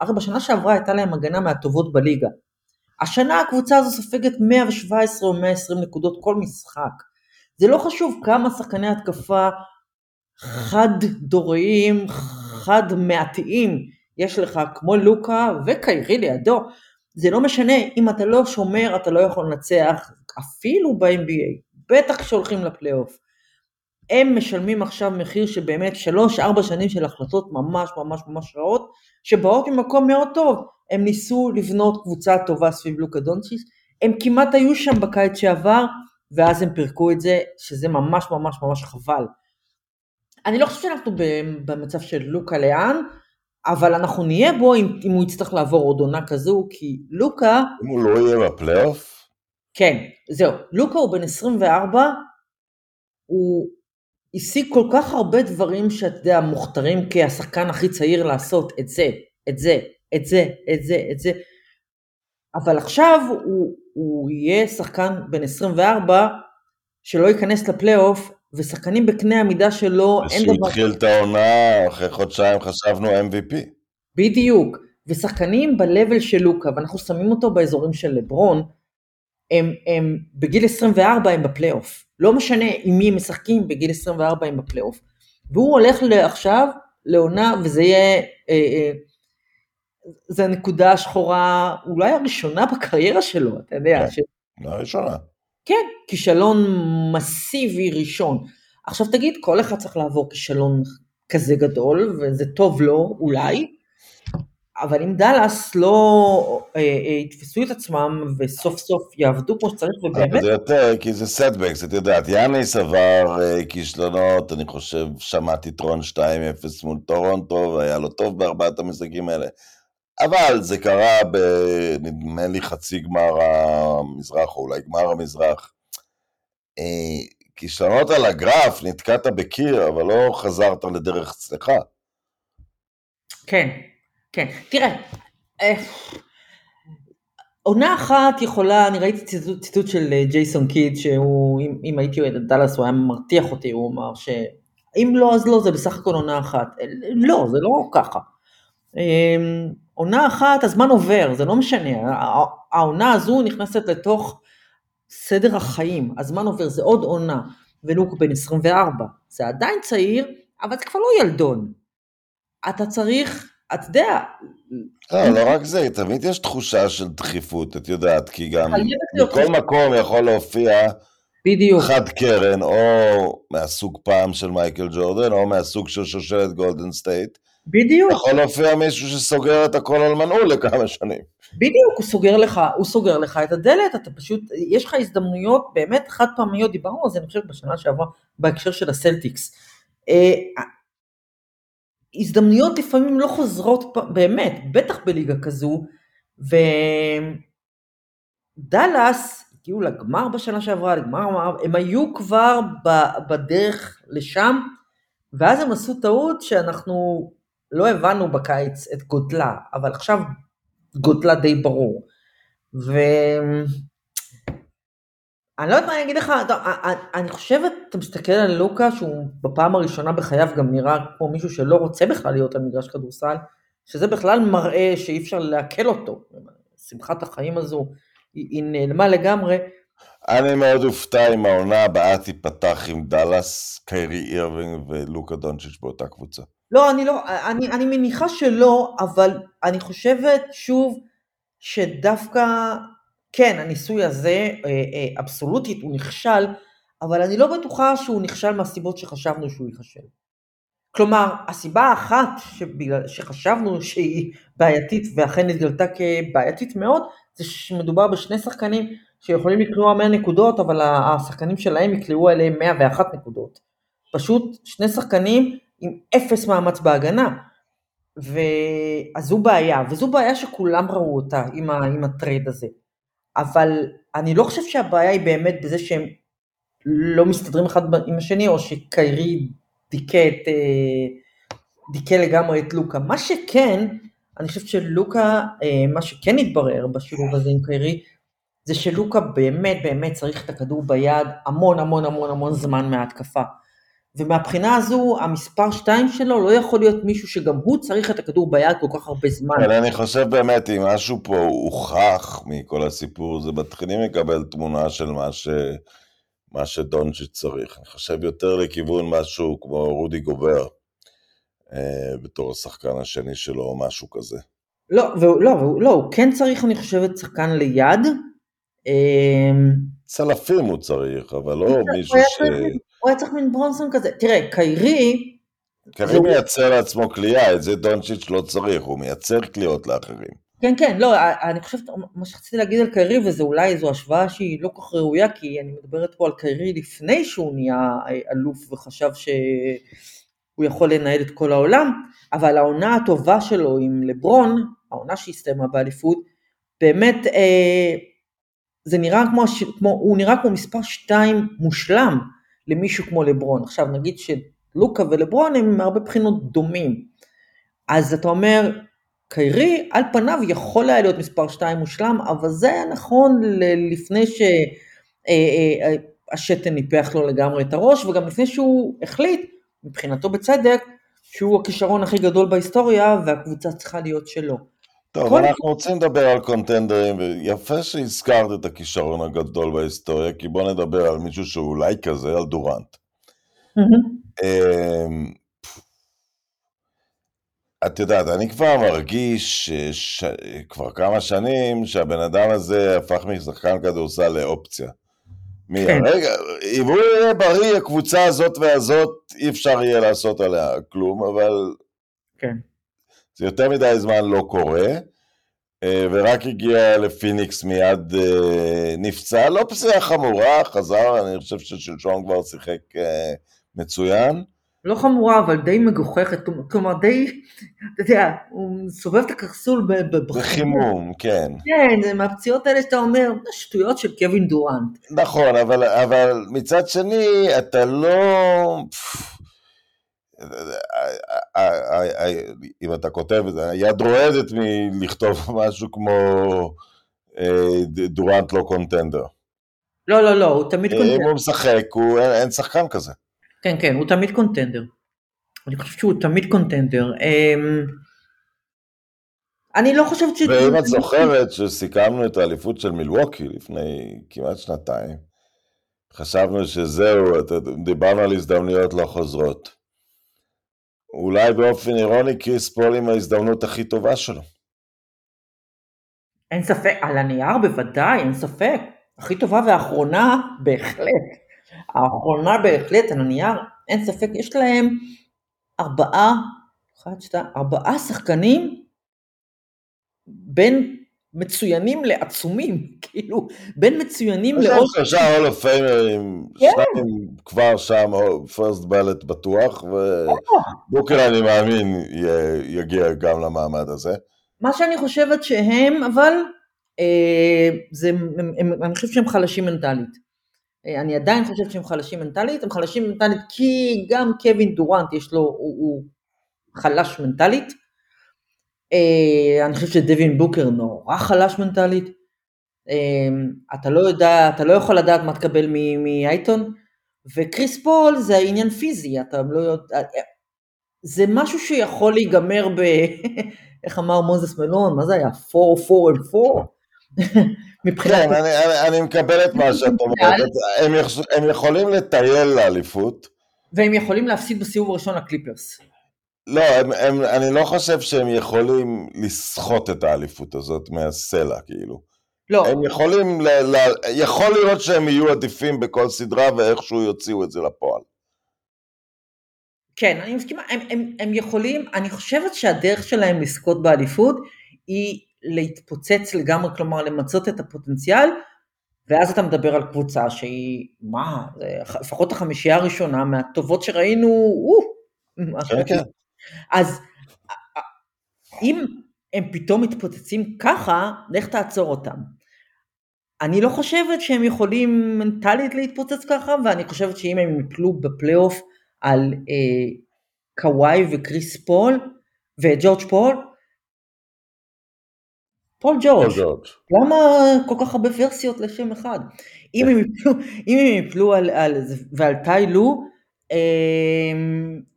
הרי בשנה שעברה הייתה להם הגנה מהטובות בליגה. השנה הקבוצה הזו סופגת מאה שבע עשרה או מאה עשרים נקודות כל משחק. זה לא חשוב כמה שחקני התקפה חד דוריים, חד מעטיים יש לך, כמו לוקה וקיירי לידו, זה לא משנה, אם אתה לא שומר אתה לא יכול לנצח, אפילו ב-אן בי איי, בטח כשהולכים לפלייאוף, הם משלמים עכשיו מחיר שבאמת שלוש ארבע שנים של החלטות ממש ממש ממש רעות, שבאות ממקום מאוד טוב, הם ניסו לבנות קבוצה טובה סביב לוקה דונצ'יץ', הם כמעט היו שם בקיץ שעבר, ואז הם פרקו את זה, שזה ממש ממש ממש חבל. אני לא חושב שאנחנו במצב של לוקה לאן, אבל אנחנו נהיה בו אם, אם הוא יצטרך לעבור עוד עונה כזו, כי לוקה אם הוא לא יהיה בפלייאוף? כן, זהו. לוקה הוא בן עשרים וארבע, הוא השיג כל כך הרבה דברים שאתה יודע, מוכתרים כהשחקן הכי צעיר לעשות את זה, את זה, את זה, את זה, את זה. אבל עכשיו הוא הוא יהיה שחקן בן עשרים וארבע, שלא ייכנס לפלייאוף, ושחקנים בקנה המידה שלו, אין דבר... שהתחיל את העונה, אחרי חודשיים חשבנו M V P. בדיוק, ושחקנים בלבל של לוקה, ואנחנו שמים אותו באזורים של לברון, הם, הם בגיל עשרים וארבע הם בפלי אוף, לא משנה עם מי הם משחקים, בגיל עשרים וארבע הם בפלי אוף, והוא הולך עכשיו לעונה, וזה יהיה, אה, אה, זה הנקודה השחורה, אולי הראשונה בקריירה שלו, אתה יודע. כן, ש... הראשונה. כן, כישלון מסיבי ראשון. עכשיו תגיד, כל אחד צריך לעבור כישלון כזה גדול, וזה טוב לו אולי, אבל אם דלס לא אה, אה, יתפסו את עצמם, וסוף סוף יעבדו כמו שצריך, ובאמת... אבל זה יותר, כי זה סטבקס, את יודעת, יאניס עבר אה, כישלונות, אני חושב, שמעתי טרון שתיים אפס מול טורונטו, והיה לו טוב בארבעת המשחקים האלה. אבל זה קרה, ב... נדמה לי חצי גמר המזרח, או אולי גמר המזרח. אה, כישלונות על הגרף, נתקעת בקיר, אבל לא חזרת לדרך אצלך. כן. כן, תראה, עונה אחת יכולה, אני ראיתי ציטוט, ציטוט של ג'ייסון קיד, שהוא, אם, אם הייתי אוהד את דלס, הוא היה מרתיח אותי, הוא אמר שאם לא, אז לא, זה בסך הכל עונה אחת. לא, זה לא ככה. עונה אחת, הזמן עובר, זה לא משנה. העונה הזו נכנסת לתוך סדר החיים, הזמן עובר, זה עוד עונה, ולוק בן עשרים וארבע. זה עדיין צעיר, אבל זה כבר לא ילדון. אתה צריך... את יודע... לא, לא רק זה, תמיד יש תחושה של דחיפות, את יודעת, כי גם בכל מקום יכול להופיע חד קרן, או מהסוג פעם של מייקל ג'ורדן, או מהסוג של שושלת גולדן סטייט. בדיוק. יכול להופיע מישהו שסוגר את הכל על מנעול לכמה שנים. בדיוק, הוא סוגר לך, הוא סוגר לך את הדלת, אתה פשוט, יש לך הזדמנויות, באמת חד פעמיות, דיברנו על זה, אני חושב בשנה שעברה, בהקשר של הסלטיקס. הזדמנויות לפעמים לא חוזרות באמת, בטח בליגה כזו, ודלס הגיעו לגמר בשנה שעברה, לגמר, הם היו כבר בדרך לשם, ואז הם עשו טעות שאנחנו לא הבנו בקיץ את גודלה, אבל עכשיו גודלה די ברור, ו... אני לא יודעת מה אני אגיד לך, אני חושבת, אתה מסתכל על לוקה, שהוא בפעם הראשונה בחייו גם נראה כמו מישהו שלא רוצה בכלל להיות על מגרש כדורסל, שזה בכלל מראה שאי אפשר להקל אותו, שמחת החיים הזו היא נעלמה לגמרי. אני מאוד אופתע עם העונה הבאה תיפתח עם דלס, קיירי אירווינג ולוקה דונצ'יץ' באותה קבוצה. לא, אני לא, אני, אני מניחה שלא, אבל אני חושבת שוב שדווקא... כן, הניסוי הזה, אבסולוטית, הוא נכשל, אבל אני לא בטוחה שהוא נכשל מהסיבות שחשבנו שהוא ייכשל. כלומר, הסיבה האחת שחשבנו שהיא בעייתית, ואכן התגלתה כבעייתית מאוד, זה שמדובר בשני שחקנים שיכולים לקלוע מאה נקודות, אבל השחקנים שלהם יקלעו אליהם מאה ואחת נקודות. פשוט שני שחקנים עם אפס מאמץ בהגנה. אז זו בעיה, וזו בעיה שכולם ראו אותה עם הטרייד הזה. אבל אני לא חושב שהבעיה היא באמת בזה שהם לא מסתדרים אחד עם השני, או שקיירי דיקה לגמרי את לוקה. מה שכן, אני חושב שלוקה, מה שכן התברר בשילוב הזה עם קיירי, זה שלוקה באמת באמת צריך את הכדור ביד המון המון המון המון זמן מההתקפה. ומהבחינה הזו, המספר שתיים שלו לא יכול להיות מישהו שגם הוא צריך את הכדור ביד כל כך הרבה זמן. אבל אני חושב באמת, אם משהו פה הוכח מכל הסיפור, זה מתחילים לקבל תמונה של מה, ש... מה שדונצ'יץ' צריך. אני חושב יותר לכיוון משהו כמו רודי גובר, אה, בתור השחקן השני שלו, או משהו כזה. לא, והוא, לא, והוא, לא, הוא כן צריך, אני חושבת, שחקן ליד. אה... צלפים הוא צריך, אבל לא מישהו ש... הוא היה צריך מן ברונסון כזה, תראה, קיירי... קיירי מייצר לעצמו קליעה, את זה דונצ'יץ' לא צריך, הוא מייצר קליעות לאחרים. כן, כן, לא, אני חושבת, מה שרציתי להגיד על קיירי, וזה אולי איזו השוואה שהיא לא כך ראויה, כי אני מדברת פה על קיירי לפני שהוא נהיה אלוף, וחשב שהוא יכול לנהל את כל העולם, אבל העונה הטובה שלו עם לברון, העונה שהסתיימה באליפות, באמת, זה נראה כמו, הוא נראה כמו מספר שתיים מושלם, למישהו כמו לברון. עכשיו נגיד שלוקה ולברון הם הרבה בחינות דומים, אז אתה אומר, קיירי על פניו יכול היה להיות מספר שתיים מושלם, אבל זה היה נכון לפני השתן ניפח לו לגמרי את הראש, וגם לפני שהוא החליט, מבחינתו בצדק, שהוא הכישרון הכי גדול בהיסטוריה, והקבוצה צריכה להיות שלו. טוב, אנחנו רוצים לדבר על קונטנדרים, ויפה שהזכרת את הכישרון הגדול בהיסטוריה, כי בוא נדבר על מישהו שאולי כזה, על דורנט. את יודעת, אני כבר מרגיש כבר כמה שנים שהבן אדם הזה הפך משחקן כדורסל לאופציה. מהרגע, אם הוא יהיה בריא, הקבוצה הזאת והזאת, אי אפשר יהיה לעשות עליה כלום, אבל זה יותר מדי זמן לא קורה, ורק הגיע לפיניקס מיד נפצע, לא פציעה חמורה, חזר, אני חושב ששלשום כבר שיחק מצוין. לא חמורה, אבל די מגוחכת, כלומר די, אתה יודע, הוא סובב את הקרסול בחימום, כן. כן, זה מהפציעות האלה שאתה אומר, שטויות של קווין דורנט. נכון, אבל, אבל מצד שני, אתה לא, אם אתה כותב, היד רועדת מלכתוב משהו כמו דורנט לא קונטנדר. לא, לא, לא, הוא תמיד קונטנדר. אם הוא משחק, אין שחקן כזה. כן, כן, הוא תמיד קונטנדר. אני חושבת שהוא תמיד קונטנדר. אני לא חושבת ש... ואם את זוכרת שסיכמנו את האליפות של מילווקי לפני כמעט שנתיים, חשבנו שזהו, דיברנו על הזדמנויות לא חוזרות. אולי באופן אירוני, קריס פול עם ההזדמנות הכי טובה שלו. אין ספק, על הנייר בוודאי, אין ספק. הכי טובה והאחרונה, בהחלט. האחרונה בהחלט, על הנייר, אין ספק, יש להם ארבעה, אחת, שתיים, ארבעה שחקנים בין מצוינים לעצומים, כאילו, בין מצוינים לעוד... שלושה הול אוף פיימרים, שניים כבר שם, פרסט בלט בטוח, ובוקר אני מאמין יגיע גם למעמד הזה. מה שאני חושבת שהם, אבל, אני חושבת שהם חלשים מנטלית. אני עדיין חושבת שהם חלשים מנטלית, הם חלשים מנטלית כי גם קווין דורנט יש לו, הוא, הוא חלש מנטלית, אני חושבת שדווין בוקר נורא חלש מנטלית, אתה לא יודע, אתה לא יכול לדעת מה תקבל מאייטון, וקריס פול זה העניין פיזי, אתה לא יודע, זה משהו שיכול להיגמר ב, איך אמר מוזס מלון, מה זה היה? four, four and four? כן, אני מקבל את מה שאתה אומרת, הם יכולים לטייל לאליפות. והם יכולים להפסיד בסיבוב הראשון לקליפרס. לא, אני לא חושב שהם יכולים לסחוט את האליפות הזאת מהסלע, כאילו. לא. הם יכולים, יכול להיות שהם יהיו עדיפים בכל סדרה ואיכשהו יוציאו את זה לפועל. כן, אני מסכימה, הם יכולים, אני חושבת שהדרך שלהם לסחוט באליפות היא... להתפוצץ לגמרי, כלומר למצות את הפוטנציאל, ואז אתה מדבר על קבוצה שהיא, מה, לפחות החמישייה הראשונה, מהטובות שראינו, או, כן, כן. אז אם הם פתאום מתפוצצים ככה, לך תעצור אותם. אני לא חושבת שהם יכולים מנטלית להתפוצץ ככה, ואני חושבת שאם הם יפלו בפלייאוף על אה, קוואי וקריס פול, וג'ורג' פול, פול ג'ורג', למה כל כך הרבה ורסיות לשם אחד? אם הם יפלו ועל טיילו,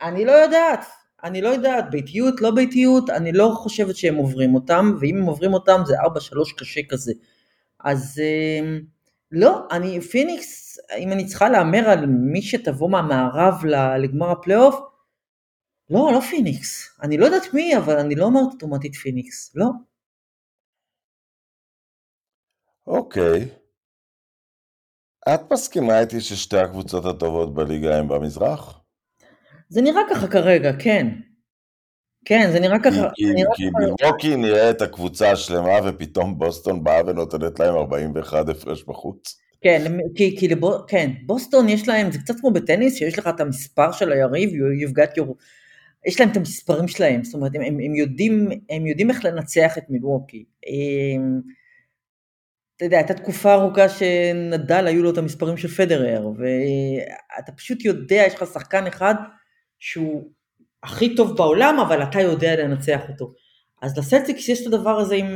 אני לא יודעת, אני לא יודעת, ביתיות, לא ביתיות, אני לא חושבת שהם עוברים אותם, ואם הם עוברים אותם זה ארבע שלוש קשה כזה. אז לא, אני, פיניקס, אם אני צריכה לאמר על מי שתבוא מהמערב לגמר הפלייאוף, לא, לא פיניקס, אני לא יודעת מי, אבל אני לא אומרת אוטומטית פיניקס, לא. אוקיי, את מסכימה איתי ששתי הקבוצות הטובות בליגה הן במזרח? זה נראה ככה כרגע, כן. כן, זה נראה ככה. כי מילווקי נראה את הקבוצה השלמה, ופתאום בוסטון באה ונותנת להם ארבעים ואחד הפרש בחוץ. כן, כי בוסטון יש להם, זה קצת כמו בטניס, שיש לך את המספר של היריב, יש להם את המספרים שלהם, זאת אומרת, הם יודעים איך לנצח את מילווקי. אתה יודע, הייתה תקופה ארוכה שנדל, היו לו את המספרים של פדרר, ואתה פשוט יודע, יש לך שחקן אחד שהוא הכי טוב בעולם, אבל אתה יודע לנצח אותו. אז לסלטיקס יש את הדבר הזה עם,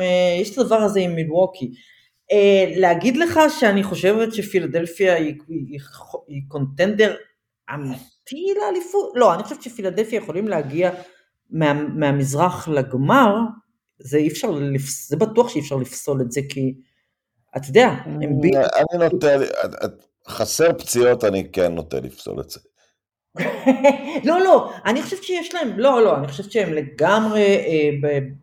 יש את הדבר הזה עם מילווקי. להגיד לך שאני חושבת שפילדלפיה היא קונטנדר אמיתי לאליפות, לא, אני חושבת שפילדלפיה יכולים להגיע מהמזרח לגמר, זה אי אפשר, זה בטוח שאי אפשר לפסול את זה, כי אתה יודע, אני נוטה, חסר פציעות, אני כן נוטה לפסול את זה. לא, לא, אני חושבת שיש להם, לא, לא, אני חושבת שהם לגמרי,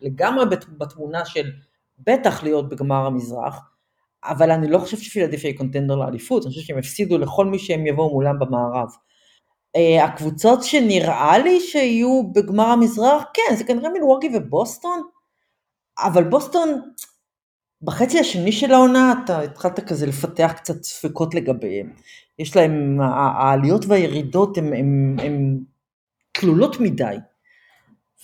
לגמרי בתמונה של בטח להיות בגמר המזרח, אבל אני לא חושבת שפילדלפיה היא קונטנדר לאליפות, אני חושבת שהם הפסידו לכל מי שהם יבואו מולם במערב. הקבוצות שנראה לי שיהיו בגמר המזרח, כן, זה כנראה מילווקי ובוסטון, אבל בוסטון, בחצי השני של העונה, אתה התחלת כזה לפתח קצת ספקות לגביהם. יש להם, העליות והירידות הן כלולות מדי,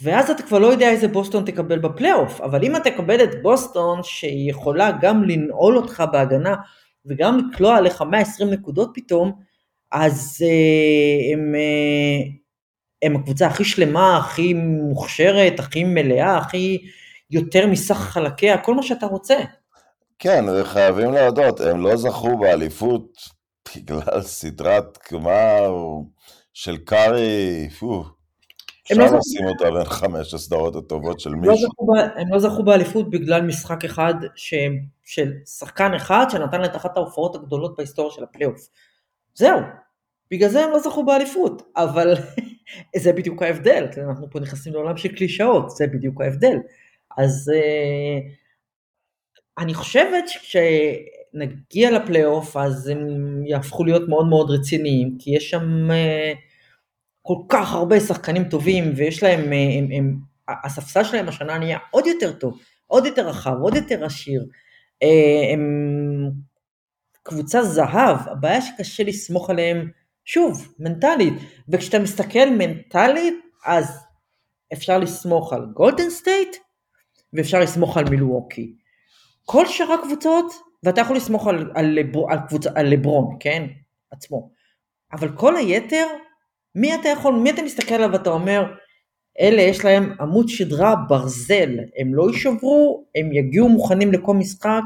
ואז אתה כבר לא יודע איזה בוסטון תקבל בפלייאוף, אבל אם אתה תקבל את בוסטון, שהיא יכולה גם לנעול אותך בהגנה, וגם לקלוע עליך מאה ועשרים נקודות פתאום, אז uh, הם, uh, הם הקבוצה הכי שלמה, הכי מוכשרת, הכי מלאה, הכי יותר מסך חלקיה, כל מה שאתה רוצה. כן, חייבים להודות, הם לא זכו באליפות, בגלל סדרת גמר של קארי, פו. אפשר לשים אותה בין חמש הסדרות הטובות של מישהו. הם לא זכו באליפות בגלל משחק אחד של שחקן אחד שנתן את אחת ההופעות הגדולות בהיסטוריה של הפלייאוף. זהו, בגלל זה הם לא זכו באליפות, אבל זה בדיוק ההבדל, אנחנו פה נכנסים לעולם של קלישאות, זה בדיוק ההבדל. אז אני חושבת שכשנגיע לפלייאוף, אז הם יהפכו להיות מאוד מאוד רציניים, כי יש שם כל כך הרבה שחקנים טובים, ויש להם, הם, הם, הספסל שלהם השנה נהיה עוד יותר טוב, עוד יותר רחב, עוד יותר עשיר, הם קבוצה זהב, הבעיה שקשה לסמוך עליהם, שוב, מנטלית, וכשאתה מסתכל מנטלית, אז אפשר לסמוך על גולדן סטייט, ואפשר לסמוך על מילווקי, כל שאר הקבוצות, ואתה יכול לסמוך על, על, על, קבוצה, על לברון, כן, עצמו, אבל כל היתר, מי אתה יכול, מי אתה מסתכל עליו ואתה אומר, אלה יש להם עמוד שדרה ברזל, הם לא יישברו, הם יגיעו מוכנים לכל משחק,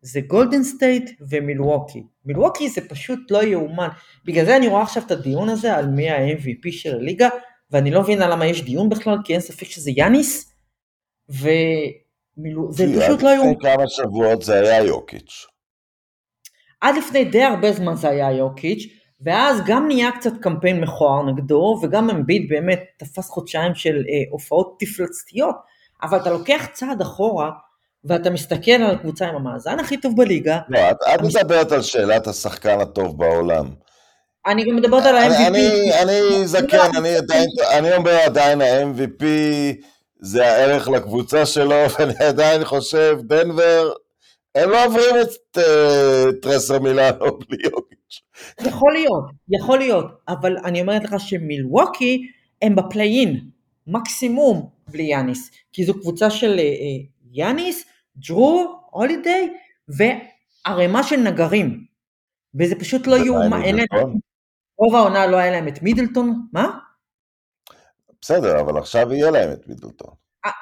זה גולדן סטייט ומילווקי. מילווקי זה פשוט לא יאומן, בגלל זה אני רואה עכשיו את הדיון הזה על מי ה-אם וי פי של הליגה, ואני לא מבינה למה יש דיון בכלל, כי אין ספק שזה יאניס, וזה פשוט לא יאומן. לפני כמה שבועות זה היה יוקיץ'. עד לפני די הרבה זמן זה היה יוקיץ', ואז גם נהיה קצת קמפיין מכוער נגדו, וגם אמביט באמת תפס חודשיים של אה, הופעות תפלצתיות, אבל אתה לוקח צעד אחורה, ואתה מסתכל על הקבוצה עם המאזן הכי טוב בליגה. לא, את, את אני... מדברת על שאלת השחקן הטוב בעולם. אני גם מדברת על ה-אם וי פי. אני, אני זקן, אני, עדיין, אני אומר עדיין ה-אם וי פי זה הערך לקבוצה שלו, ואני עדיין חושב, דנבר, הם לא עוברים את טרסר מילאנו בלי יוקיץ'. יכול להיות, יכול להיות, אבל אני אומרת לך שמילווקי הם בפליין, מקסימום בלי יאניס, כי זו קבוצה של יאניס, ג'רו, הולידיי, וערימה של נגרים, וזה פשוט לא יאומן, רוב העונה לא היה להם את מידלטון, מה? בסדר, אבל עכשיו יהיה להם את מידלטון.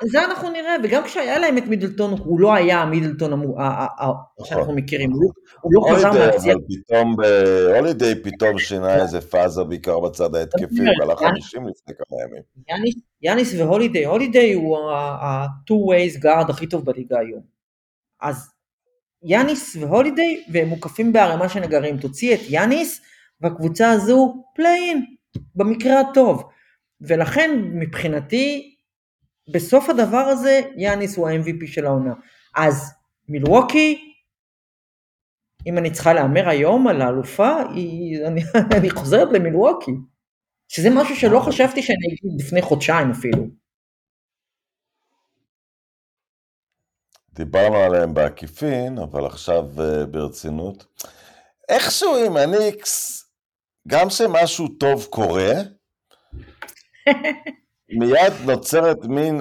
זה אנחנו נראה, וגם כשהיה להם את מידלטון, הוא לא היה המידלטון שאנחנו מכירים, הוא לא חזר מהפציעה. הולידיי פתאום שינה איזה פאזה, בעיקר בצד ההתקפים, על החמישים לפני כמה ימים. יאניס והולידיי, הולידיי הוא ה-two-ways guard הכי טוב בליגה היום. אז יאניס והולידיי, והם מוקפים בערימה שנגרים, תוציא את יאניס, והקבוצה הזו פליין, במקרה הטוב. ולכן מבחינתי, בסוף הדבר הזה, יאניס הוא ה-אם וי פי של העונה. אז מילווקי, אם אני צריכה לאמר היום על האלופה, היא, אני, אני חוזרת למילווקי, שזה משהו שלא חשבתי שאני אגיד לפני חודשיים אפילו. דיברנו עליהם בעקיפין, אבל עכשיו ברצינות. איכשהו עם הניקס, גם שמשהו טוב קורה, מיד נוצרת מין,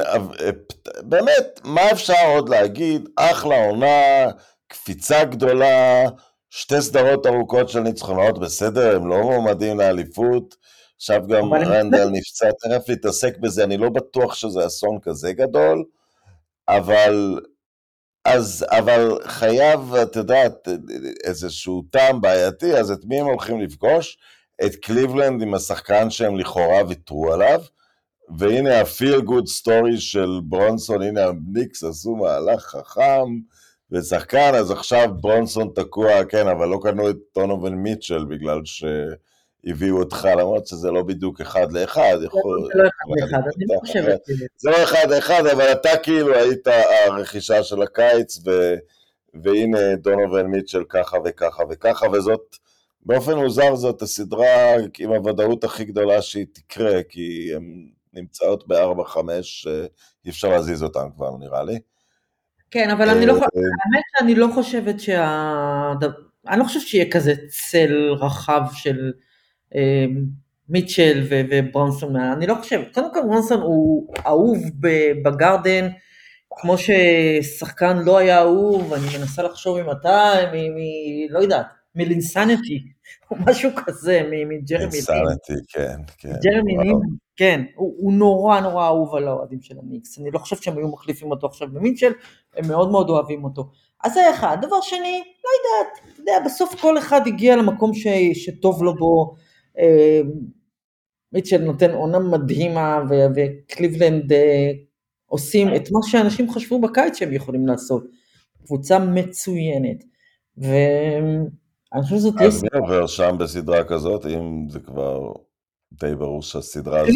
באמת, מה אפשר עוד להגיד? אחלה עונה, קפיצה גדולה, שתי סדרות ארוכות של ניצחונות, בסדר, הם לא מועמדים לאליפות, עכשיו גם רנדל נפצע, תכף להתעסק בזה, אני לא בטוח שזה אסון כזה גדול, אבל אז, אבל חייב, את יודעת, איזשהו טעם בעייתי, אז את מי הם הולכים לפגוש? את קליבלנד עם השחקן שהם לכאורה ויתרו עליו, והנה הפיל גוד סטורי של ברונסון, הנה הניקס עשו מהלך חכם, ושחקן, אז עכשיו ברונסון תקוע, כן, אבל לא קנו את דונוון מיטשל, בגלל שהביאו אותך, למרות שזה לא בדיוק אחד לאחד. זה לא אחד לאחד, אני לא חושבת. זה לא אחד לאחד, אבל אתה כאילו היית הרכישה של הקיץ, והנה דונוון מיטשל ככה וככה וככה, וזאת, באופן מוזר זאת הסדרה עם הוודאות הכי גדולה שהיא תקרה, כי הן נמצאות ב-ארבע חמש, אי אפשר להזיז אותן כבר, נראה לי. כן, אבל אני לא, האמת שאני לא חושבת שה... אני לא חושבת שיהיה כזה צל רחב של מיטשל וברונסון, אני לא חושבת, קודם כל ברונסון הוא אהוב בגרדן, כמו ששחקן לא היה אהוב, אני מנסה לחשוב עם אתה, לא יודעת, מלינסנטי, או משהו כזה, מג'רמי. מלינסנטי, כן, כן. ג'רמי נין. כן, הוא, הוא נורא נורא אהוב על האוהדים של הניקס, אני לא חושב שהם היו מחליפים אותו עכשיו במיטשל, הם מאוד מאוד אוהבים אותו. אז זה אחד, דבר שני, לא יודעת, יודע, בסוף כל אחד הגיע למקום ש, שטוב לו בו, אה, מיטשל נותן עונה מדהימה, ו, וקליבלנד אה, עושים את מה שאנשים חשבו בקיץ שהם יכולים לעשות, קבוצה מצוינת, ואני חושב שזאת... אז מי עובר שם בסדרה כזאת, אם זה כבר... די ברור שהסדרה הזאת...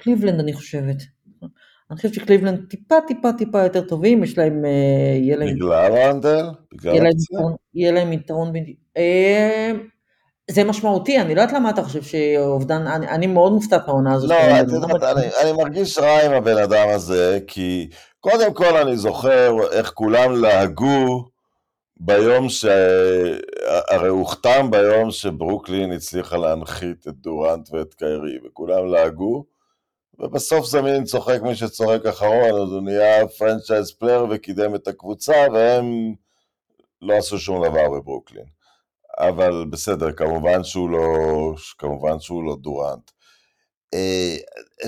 קליבלנד אני חושבת. אני חושבת שקליבלנד טיפה טיפה טיפה יותר טובים, יש להם... בגלל רנדל? יהיה להם יתרון... זה משמעותי, אני לא יודעת למה אתה חושב שאובדן... אני מאוד מופתעת מהעונה הזאת. לא, אני מרגיש רע עם הבן אדם הזה, כי קודם כל אני זוכר איך כולם להגו... ביום ש... הרי הוכתם ביום שברוקלין הצליחה להנחית את דורנט ואת קיירי, וכולם להגו, ובסוף זמין צוחק מי שצוחק אחרון, אז הוא נהיה פרנצ'ייז פלייר וקידם את הקבוצה, והם לא עשו שום דבר בברוקלין. אבל בסדר, כמובן שהוא לא, כמובן שהוא לא דורנט.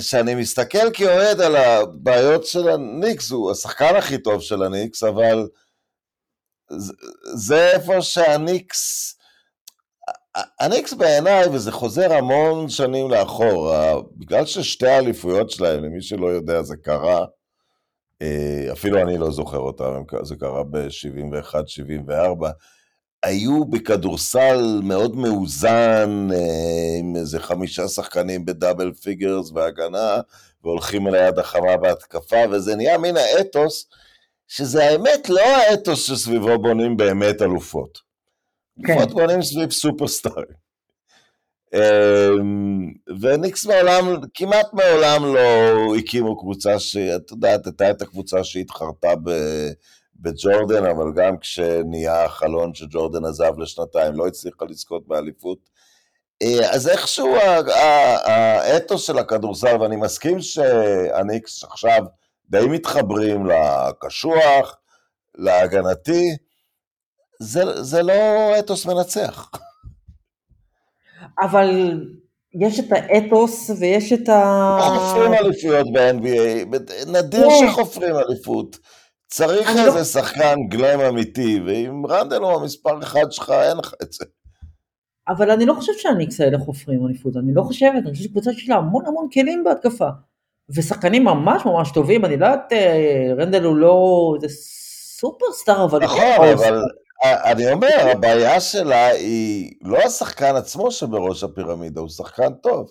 שאני מסתכל כאוהד על הבעיות של הניקס, הוא השחקן הכי טוב של הניקס, אבל... זה איפה שהניקס, הניקס בעיניי, וזה חוזר המון שנים לאחור, בגלל ששתי האליפויות שלהם, למי שלא יודע, זה קרה, אפילו אני לא זוכר אותם, זה קרה ב-שבעים ואחת שבעים וארבע, היו בכדורסל מאוד מאוזן, עם איזה חמישה שחקנים בדאבל פיגרס והגנה, והולכים על היד החמה בהתקפה, וזה נהיה מן האתוס, שזה האמת לא האתוס שסביבו בונים באמת אלופות. אלופות בונים סביב סופרסטארים. וניקס מעולם, כמעט מעולם לא הקימו קבוצה שאת יודעת, הייתה קבוצה שהתחרתה בג'ורדן, אבל גם כשנהיה החלון שג'ורדן עזב לשנתיים, לא הצליחה לזכות באליפות. אז איכשהו האתוס של הכדורסל, ואני מסכים שהניקס עכשיו, די מתחברים לקשוח, להגנתי, זה, זה לא אתוס מנצח. אבל יש את האתוס ויש את ה... חופרים אליפויות ב-אן בי איי, נדיר שחופרים אליפות, צריך איזה שחקן גלם אמיתי, ואם רנדל הוא המספר אחד שלך, אין לך את זה. אבל אני לא חושבת שהניקס האלה חופרים אליפות, אני לא חושבת, אני חושבת שקבוצה שלה המון המון כלים בהתקפה. ושחקנים ממש ממש טובים, אני לא יודעת, רנדל הוא לא, זה סופרסטאר, אבל... נכון, אבל אני אומר, הבעיה שלה היא לא השחקן עצמו שבראש הפירמידה, הוא שחקן טוב,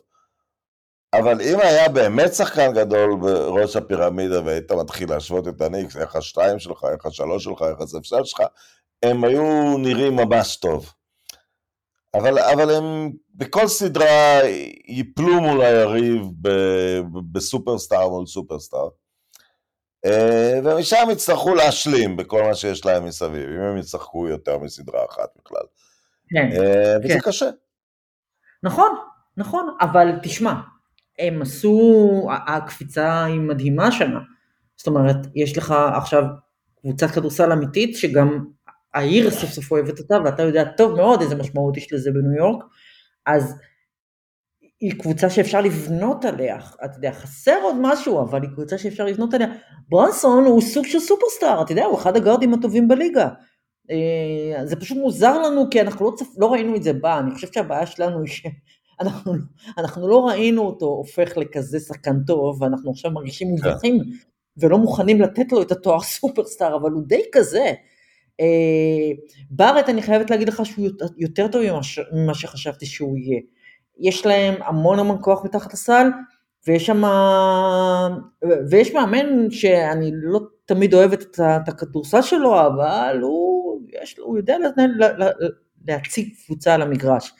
אבל אם היה באמת שחקן גדול בראש הפירמידה, והיית מתחיל להשוות את הניקס, איך השתיים שלך, איך השלוש שלך, איך הספסל שלך, הם היו נראים ממש טוב. אבל, אבל הם בכל סדרה ייפלו מול היריב ב, ב, בסופרסטאר מול סופרסטאר, ומשם יצטרכו להשלים בכל מה שיש להם מסביב, אם הם יצטרכו יותר מסדרה אחת בכלל. כן. וזה כן. קשה. נכון, נכון, אבל תשמע, הם עשו, הקפיצה היא מדהימה שנה, זאת אומרת, יש לך עכשיו קבוצת כדורסל אמיתית שגם, העיר סוף סוף אוהבת אותה, ואתה יודע טוב מאוד איזה משמעות יש לזה בניו יורק, אז היא קבוצה שאפשר לבנות עליה, אתה יודע, חסר עוד משהו, אבל היא קבוצה שאפשר לבנות עליה. ברנסון הוא סוג של סופרסטאר, אתה יודע, הוא אחד הגארדים הטובים בליגה. זה פשוט מוזר לנו, כי אנחנו לא, צפ... לא ראינו את זה בא, אני חושב שהבעיה שלנו היא שאנחנו אנחנו לא ראינו אותו הופך לכזה שחקן טוב, ואנחנו עכשיו מרגישים מוזרחים, ולא מוכנים לתת לו את התואר סופרסטאר, אבל הוא די כזה. ברט, אני חייבת להגיד לך שהוא יותר טוב ממה שחשבתי שהוא יהיה. יש להם המון המון כוח מתחת הסל, ויש שם, ויש מאמן שאני לא תמיד אוהבת את הכדורסל שלו, אבל הוא, יש, הוא יודע להציג קבוצה על המגרש.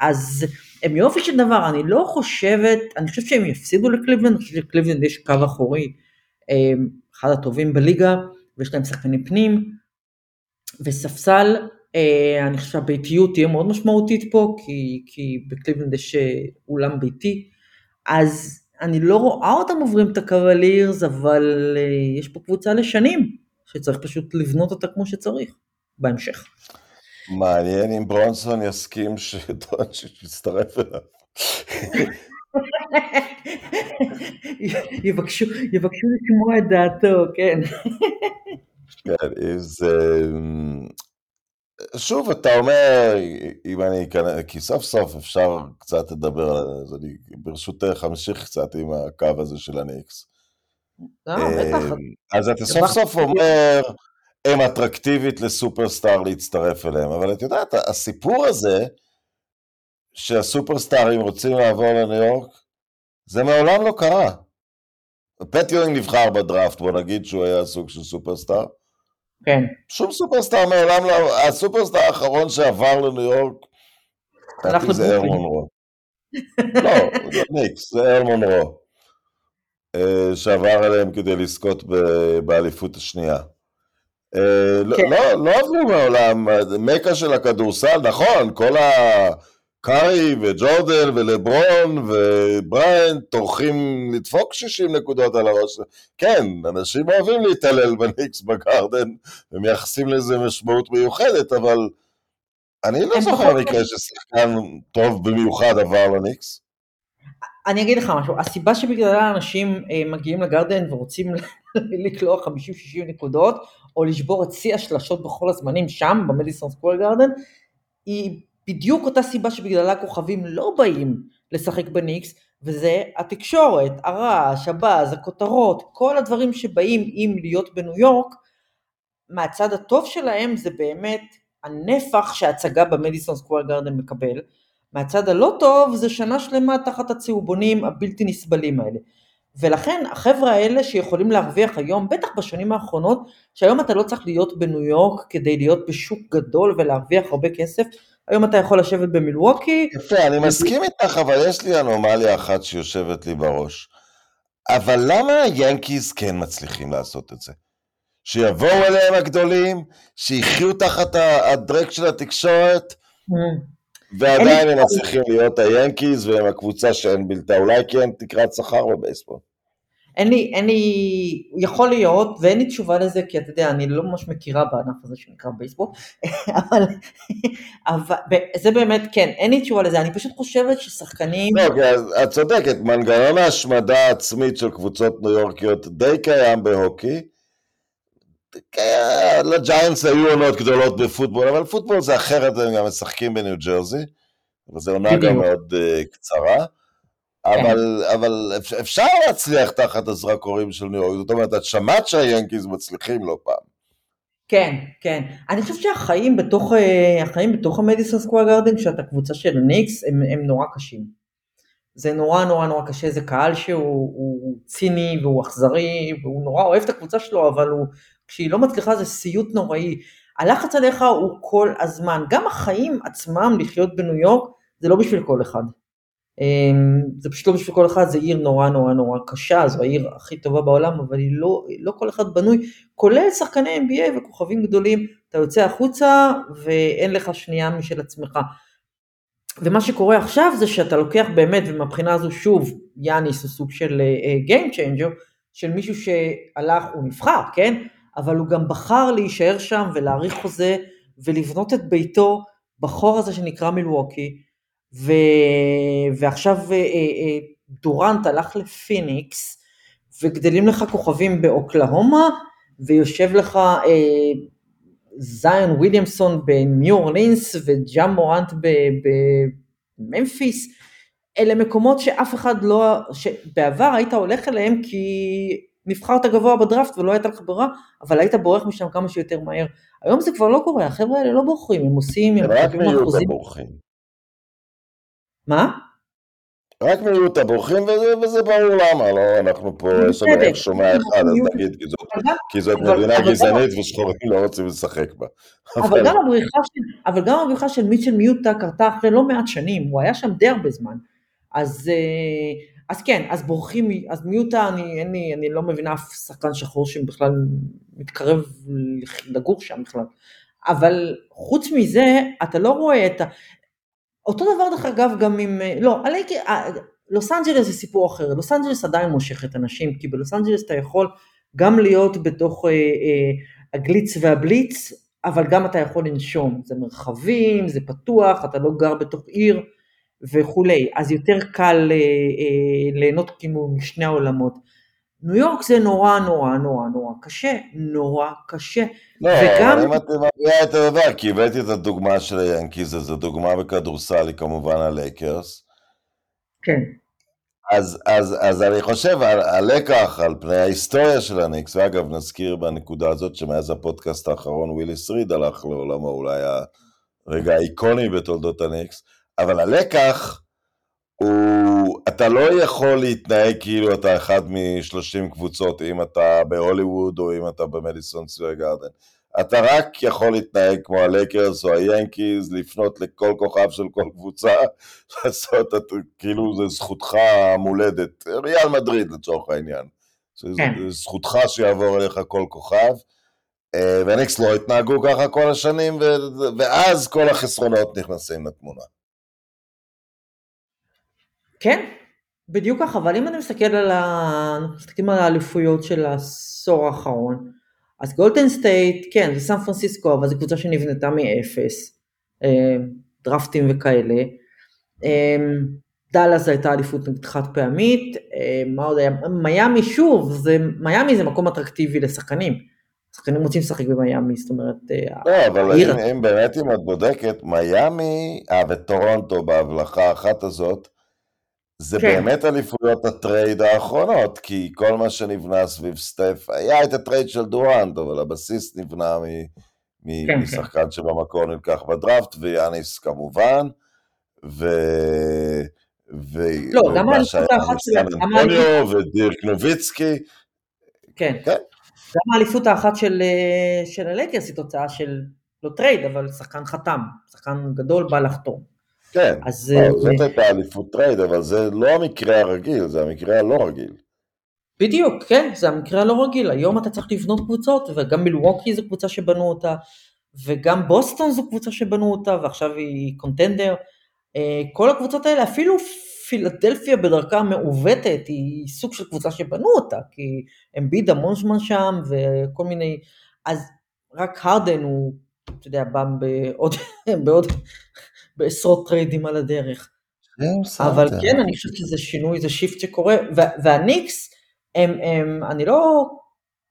אז הם יופי של דבר, אני לא חושבת, אני חושבת שהם יפסידו לקליבלנד, אני חושבת שלקליבלנד יש קו אחורי, אחד הטובים בליגה, ויש להם שחקנים פנים, וספסל, אני חושב שהביתיות תהיה מאוד משמעותית פה, כי, כי בקליבלנד יש אולם ביתי, אז אני לא רואה אותם עוברים את הקוולירס, אבל יש פה קבוצה לשנים, שצריך פשוט לבנות אותה כמו שצריך, בהמשך. מעניין אם ברונסון יסכים שדונצ'יץ' יצטרף אליו. יבקשו לשמוע את דעתו, כן. כן, איז... שוב, אתה אומר, אם אני אכנס, כי סוף סוף אפשר קצת לדבר על זה, אני ברשותך אמשיך קצת עם הקו הזה של הניקס. אז אתה סוף סוף אומר, הם אטרקטיבית לסופרסטאר להצטרף אליהם, אבל את יודעת, הסיפור הזה, שהסופרסטארים רוצים לעבור לניו יורק, זה מעולם לא קרה. פט יורינג נבחר בדראפט, בוא נגיד שהוא היה סוג של סופרסטאר, כן. שום סופרסטאר מעולם לא, הסופרסטאר האחרון שעבר לניו יורק, תעתי זה הרמון רו. לא, זה ניקס, זה הרמון רו, שעבר עליהם כדי לזכות באליפות השנייה. לא עברו מעולם, מכה של הכדורסל, נכון, כל הקארי וג'ורדן ולברון ובריינט טורחים לדפוק שישים נקודות על הראש. כן, אנשים אוהבים להתעלל בניקס בגארדן, הם מייחסים לזה משמעות מיוחדת, אבל אני לא זוכר מקרה ששחקן טוב במיוחד עבר לניקס. אני אגיד לך משהו, הסיבה שבגללה אנשים מגיעים לגארדן ורוצים לקלוע חמישים שישים נקודות, או לשבור את שיא השלשות בכל הזמנים שם, במדיסון סקוור גארדן, היא בדיוק אותה סיבה שבגללה כוכבים לא באים לשחק בניקס, וזה התקשורת, הרעש, הבאז, הכותרות, כל הדברים שבאים עם להיות בניו יורק, מהצד הטוב שלהם זה באמת הנפח שההצגה במדיסון סקוור גארדן מקבל, מהצד הלא טוב זה שנה שלמה תחת הצהובונים הבלתי נסבלים האלה. ולכן החבר'ה האלה שיכולים להרוויח היום, בטח בשנים האחרונות, שהיום אתה לא צריך להיות בניו יורק כדי להיות בשוק גדול ולהרוויח הרבה כסף, היום אתה יכול לשבת במילווקי. יפה, אני מסכים איתך, אבל יש לי אנומליה אחת שיושבת לי בראש. אבל למה היאנקיז כן מצליחים לעשות את זה? שיבואו אליהם הגדולים, שיחיו תחת הדרק של התקשורת, ועדיין הם מצליחים להיות היאנקיז, והם הקבוצה שאין בלתה, אולי כי הם תקרת שכר בבייסבול. אין לי, אין לי, יכול להיות, ואין לי תשובה לזה, כי אתה יודע, אני לא ממש מכירה בענף הזה שנקרא בייסבול, אבל, אבל זה באמת, כן, אין לי תשובה לזה, אני פשוט חושבת ששחקנים... לא, אז את צודקת, מנגנון ההשמדה העצמית של קבוצות ניו יורקיות די קיים בהוקי, לג'יינס היו עונות גדולות בפוטבול, אבל פוטבול זה אחרת, הם גם משחקים בניו ג'רזי, וזו עונה גם מאוד קצרה, אבל אפשר להצליח תחת הזרקורים של ניו יורק, זאת אומרת, את שמעת שהיאנקיז מצליחים לא פעם. כן, כן, אני חושב שהחיים בתוך המדיסון סקוור גארדן, כשאתה קבוצה של ניקס, הם נורא קשים. זה נורא נורא נורא קשה, זה קהל שהוא ציני והוא אכזרי, והוא נורא אוהב את הקבוצה שלו, אבל הוא... כשהיא לא מצליחה זה סיוט נוראי, הלחץ עליך הוא כל הזמן, גם החיים עצמם לחיות בניו יורק, זה לא בשביל כל אחד, זה פשוט לא בשביל כל אחד, זה עיר נורא נורא נורא קשה, זו העיר הכי טובה בעולם, אבל היא לא, לא כל אחד בנוי, כולל שחקני N B A וכוכבים גדולים, אתה יוצא החוצה ואין לך שנייה משל עצמך, ומה שקורה עכשיו זה שאתה לוקח באמת, ומבחינה הזו שוב, יאניס הוא סוג של Game Changer, של מישהו שהלך, הוא נבחר, כן? אבל הוא גם בחר להישאר שם ולהעריך חוזה ולבנות את ביתו בחור הזה שנקרא מילווקי, ועכשיו דורנט הלך לפיניקס, וגדלים לך כוכבים באוקלהומה, ויושב לך זיון וויליאמסון בניו אורלינס, וג'אם מורנט בממפיס, אלה מקומות שאף אחד לא, שבעבר היית הולך אליהם כי נבחרת גבוה בדראפט ולא הייתה לך ברירה, אבל היית בורח משם כמה שיותר מהר. היום זה כבר לא קורה, החבר'ה האלה לא בורחים, הם עושים, הם חייבים אחוזים. מה? רק מיעוט הבורחים, וזה, וזה ברור למה, לא, אנחנו פה, יש לנו איך שומע אחד, אז נגיד, כי זאת מדינה גזענית ושחורים לא רוצים לשחק בה. אבל גם הבריחה של מיטשל מיוטה קרתה אחרי לא מעט שנים, הוא היה שם די הרבה זמן, אז כן, אז בורחים, אז מיוטה, אני לא מבינה אף שחקן שחור שבכלל מתקרב לגור שם בכלל, אבל חוץ מזה, אתה לא רואה את ה... אותו דבר דרך אגב גם עם, לא, עלי, לוס אנג'לס זה סיפור אחר, לוס אנג'לס עדיין מושך את אנשים, כי בלוס אנג'לס אתה יכול גם להיות בתוך אה, אה, הגליץ והבליץ, אבל גם אתה יכול לנשום, זה מרחבים, זה פתוח, אתה לא גר בתוך עיר וכו', אז יותר קל אה, אה, ליהנות כמו משני העולמות. ניו יורק זה נורא נורא נורא נורא קשה, נורא קשה. לא, וגם... אם אתם מביאה את הדבר, כי הבאתי את הדוגמה של היאנקיז, זו דוגמה בכדורסל, כמובן הלקרס. כן. אז, אז, אז אני חושב, ה- הלקח על פני ההיסטוריה של הניקס, ואגב נזכיר בנקודה הזאת, שמאז הפודקאסט האחרון וויליס ריד הלך לעולמו, אולי הרגע האיקוני בתולדות הניקס, אבל הלקח, הוא, אתה לא יכול להתנהג כאילו אתה אחד משלושים קבוצות, אם אתה בהוליווד או אם אתה במדיסון סקוור גארדן. אתה רק יכול להתנהג כמו הלקרס או היאנקיז, לפנות לכל כוכב של כל קבוצה, לעשות את, כאילו זה זכותך המולדת, ריאל מדריד לצורך העניין. כן. זה זכותך שיעבור אליך כל כוכב, וניקס לא התנהגו ככה כל השנים, ו- ואז כל החסרונות נכנסים לתמונה. כן, בדיוק ככה, אבל אם אני מסתכל על האליפויות של העשור האחרון, אז גולדן סטייט, כן, זה סן פרנסיסקו, אבל זו קבוצה שנבנתה מאפס, דרפטים וכאלה, דאלאס הייתה אליפות נגד חד פעמית, מה עוד היה, מיאמי שוב, זה, מיאמי זה מקום אטרקטיבי לשחקנים, שחקנים רוצים לשחק במיאמי, זאת אומרת... לא, אבל העיר... אם, אם באמת אם את בודקת, מיאמי, אה, וטורונטו בהבלחה האחת הזאת, זה כן. באמת אליפויות הטרייד האחרונות, כי כל מה שנבנה סביב סטף, היה את הטרייד של דורנט, אבל הבסיס נבנה מ- מ- כן, משחקן כן. שבמקור נלקח בדראפט, ויאניס כמובן, ו... ו... לא, גם האליפות האחת של אנטוניו, ודירק נוביצקי. כן. כן. גם האליפות האחת של, של הלקרס, היא תוצאה של, לא טרייד, אבל שחקן חתם, שחקן גדול בא לחתום. כן, אז, לא, זאת הייתה אליפות טרייד, אבל זה לא המקרה הרגיל, זה המקרה הלא רגיל. בדיוק, כן, זה המקרה הלא רגיל, היום אתה צריך לבנות קבוצות, וגם מילווקי זו קבוצה שבנו אותה, וגם בוסטון זו קבוצה שבנו אותה, ועכשיו היא קונטנדר, כל הקבוצות האלה, אפילו פילדלפיה בדרכה המעוותת, היא סוג של קבוצה שבנו אותה, כי הם ביד המון זמן שם, וכל מיני, אז רק הרדן הוא, אתה יודע, בא בעוד, בעוד, בעשרות טריידים על הדרך. אבל כן, אני חושבת שזה שינוי, זה שיפט שקורה, והניקס, אני לא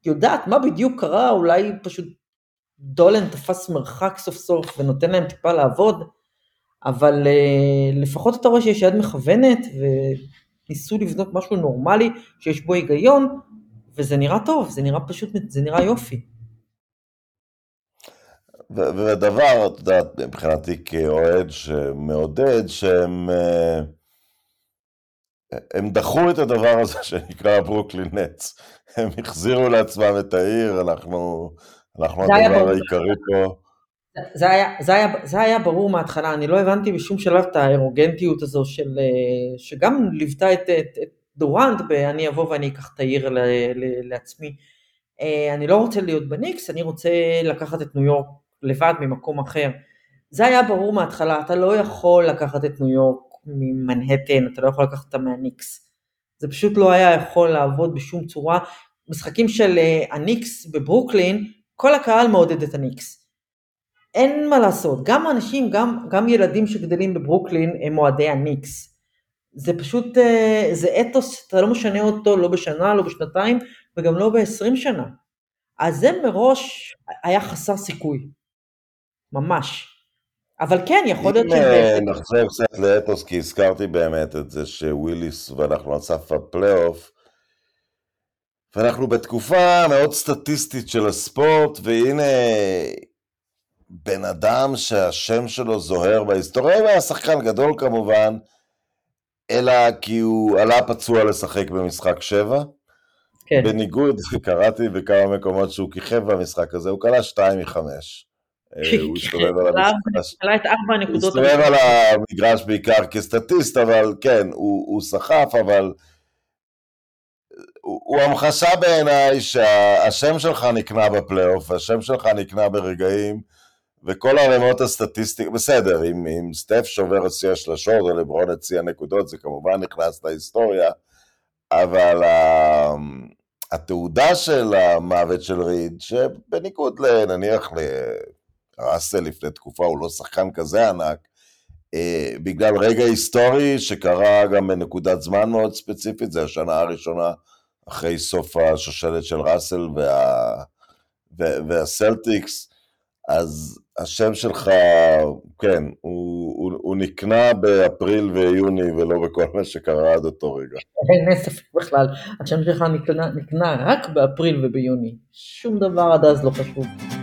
יודעת מה בדיוק קרה, אולי פשוט דולן תפס מרחק סוף סוף, ונותן להם טיפה לעבוד, אבל לפחות אתה רואה שיש יד מכוונת, וניסו לבנות משהו נורמלי, שיש בו היגיון, וזה נראה טוב, זה נראה פשוט, זה נראה יופי. ודבר, את יודעת, מבחינתי כאוהד שמעודד, שהם הם דחו את הדבר הזה שנקרא ברוקלין נץ. הם החזירו לעצמם את העיר, אנחנו, אנחנו הדבר העיקרי פה. זה היה, זה היה, זה היה ברור מההתחלה, אני לא הבנתי בשום שלב את האירוגנטיות הזו, של, שגם ליוותה את, את, את דורנט, אני אבוא ואני אקח את העיר ל, ל, לעצמי. אני לא רוצה להיות בניקס, אני רוצה לקחת את ניו יורק לבד ממקום אחר. זה היה ברור מההתחלה, אתה לא יכול לקחת את ניו יורק ממנהטן, אתה לא יכול לקחת אותה מהניקס. זה פשוט לא היה יכול לעבוד בשום צורה. משחקים של הניקס בברוקלין, כל הקהל מעודד את הניקס. אין מה לעשות, גם אנשים, גם, גם ילדים שגדלים בברוקלין הם מועדי הניקס. זה פשוט, זה אתוס שאתה לא משנה אותו, לא בשנה, לא בשנתיים, וגם לא ב-עשרים שנה. אז זה מראש היה חסר סיכוי, ממש. אבל כן, יכול להיות ש... נחזור קצת לאתוס, כי הזכרתי באמת את זה שוויליס ואנחנו נצף הפלייאוף, ואנחנו בתקופה מאוד סטטיסטית של הספורט, והנה בן אדם שהשם שלו זוהר בהיסטוריה, הוא היה שחקן גדול כמובן, אלא כי הוא עלה פצוע לשחק במשחק שבע, כן. בניגוד, קראתי בכמה מקומות שהוא כיכב במשחק הזה, הוא קלה שתיים מחמש. הוא הסתובב על המגרש. הוא הסתובב על המגרש בעיקר כסטטיסט, אבל כן, הוא סחף, אבל הוא המחשה בעיניי שהשם שלך נקנה בפלייאוף, השם שלך נקנה ברגעים, וכל הרמות הסטטיסטיקה, בסדר, אם, אם סטף שובר את שיא השלשות, או לברון את שיא הנקודות, זה כמובן נכנס להיסטוריה, אבל ה... התעודה של המוות של ריד, שבניגוד לנניח לראסל לפני תקופה, הוא לא שחקן כזה ענק, בגלל רגע היסטורי שקרה גם בנקודת זמן מאוד ספציפית, זה השנה הראשונה אחרי סוף השושלת של ראסל וה... והסלטיקס, אז השם שלך, כן, הוא, הוא, הוא נקנה באפריל ויוני, ולא בכל מה שקרה עד אותו רגע. אין ספק בכלל, השם שלך נקנה, נקנה רק באפריל וביוני, שום דבר עד אז לא חשוב.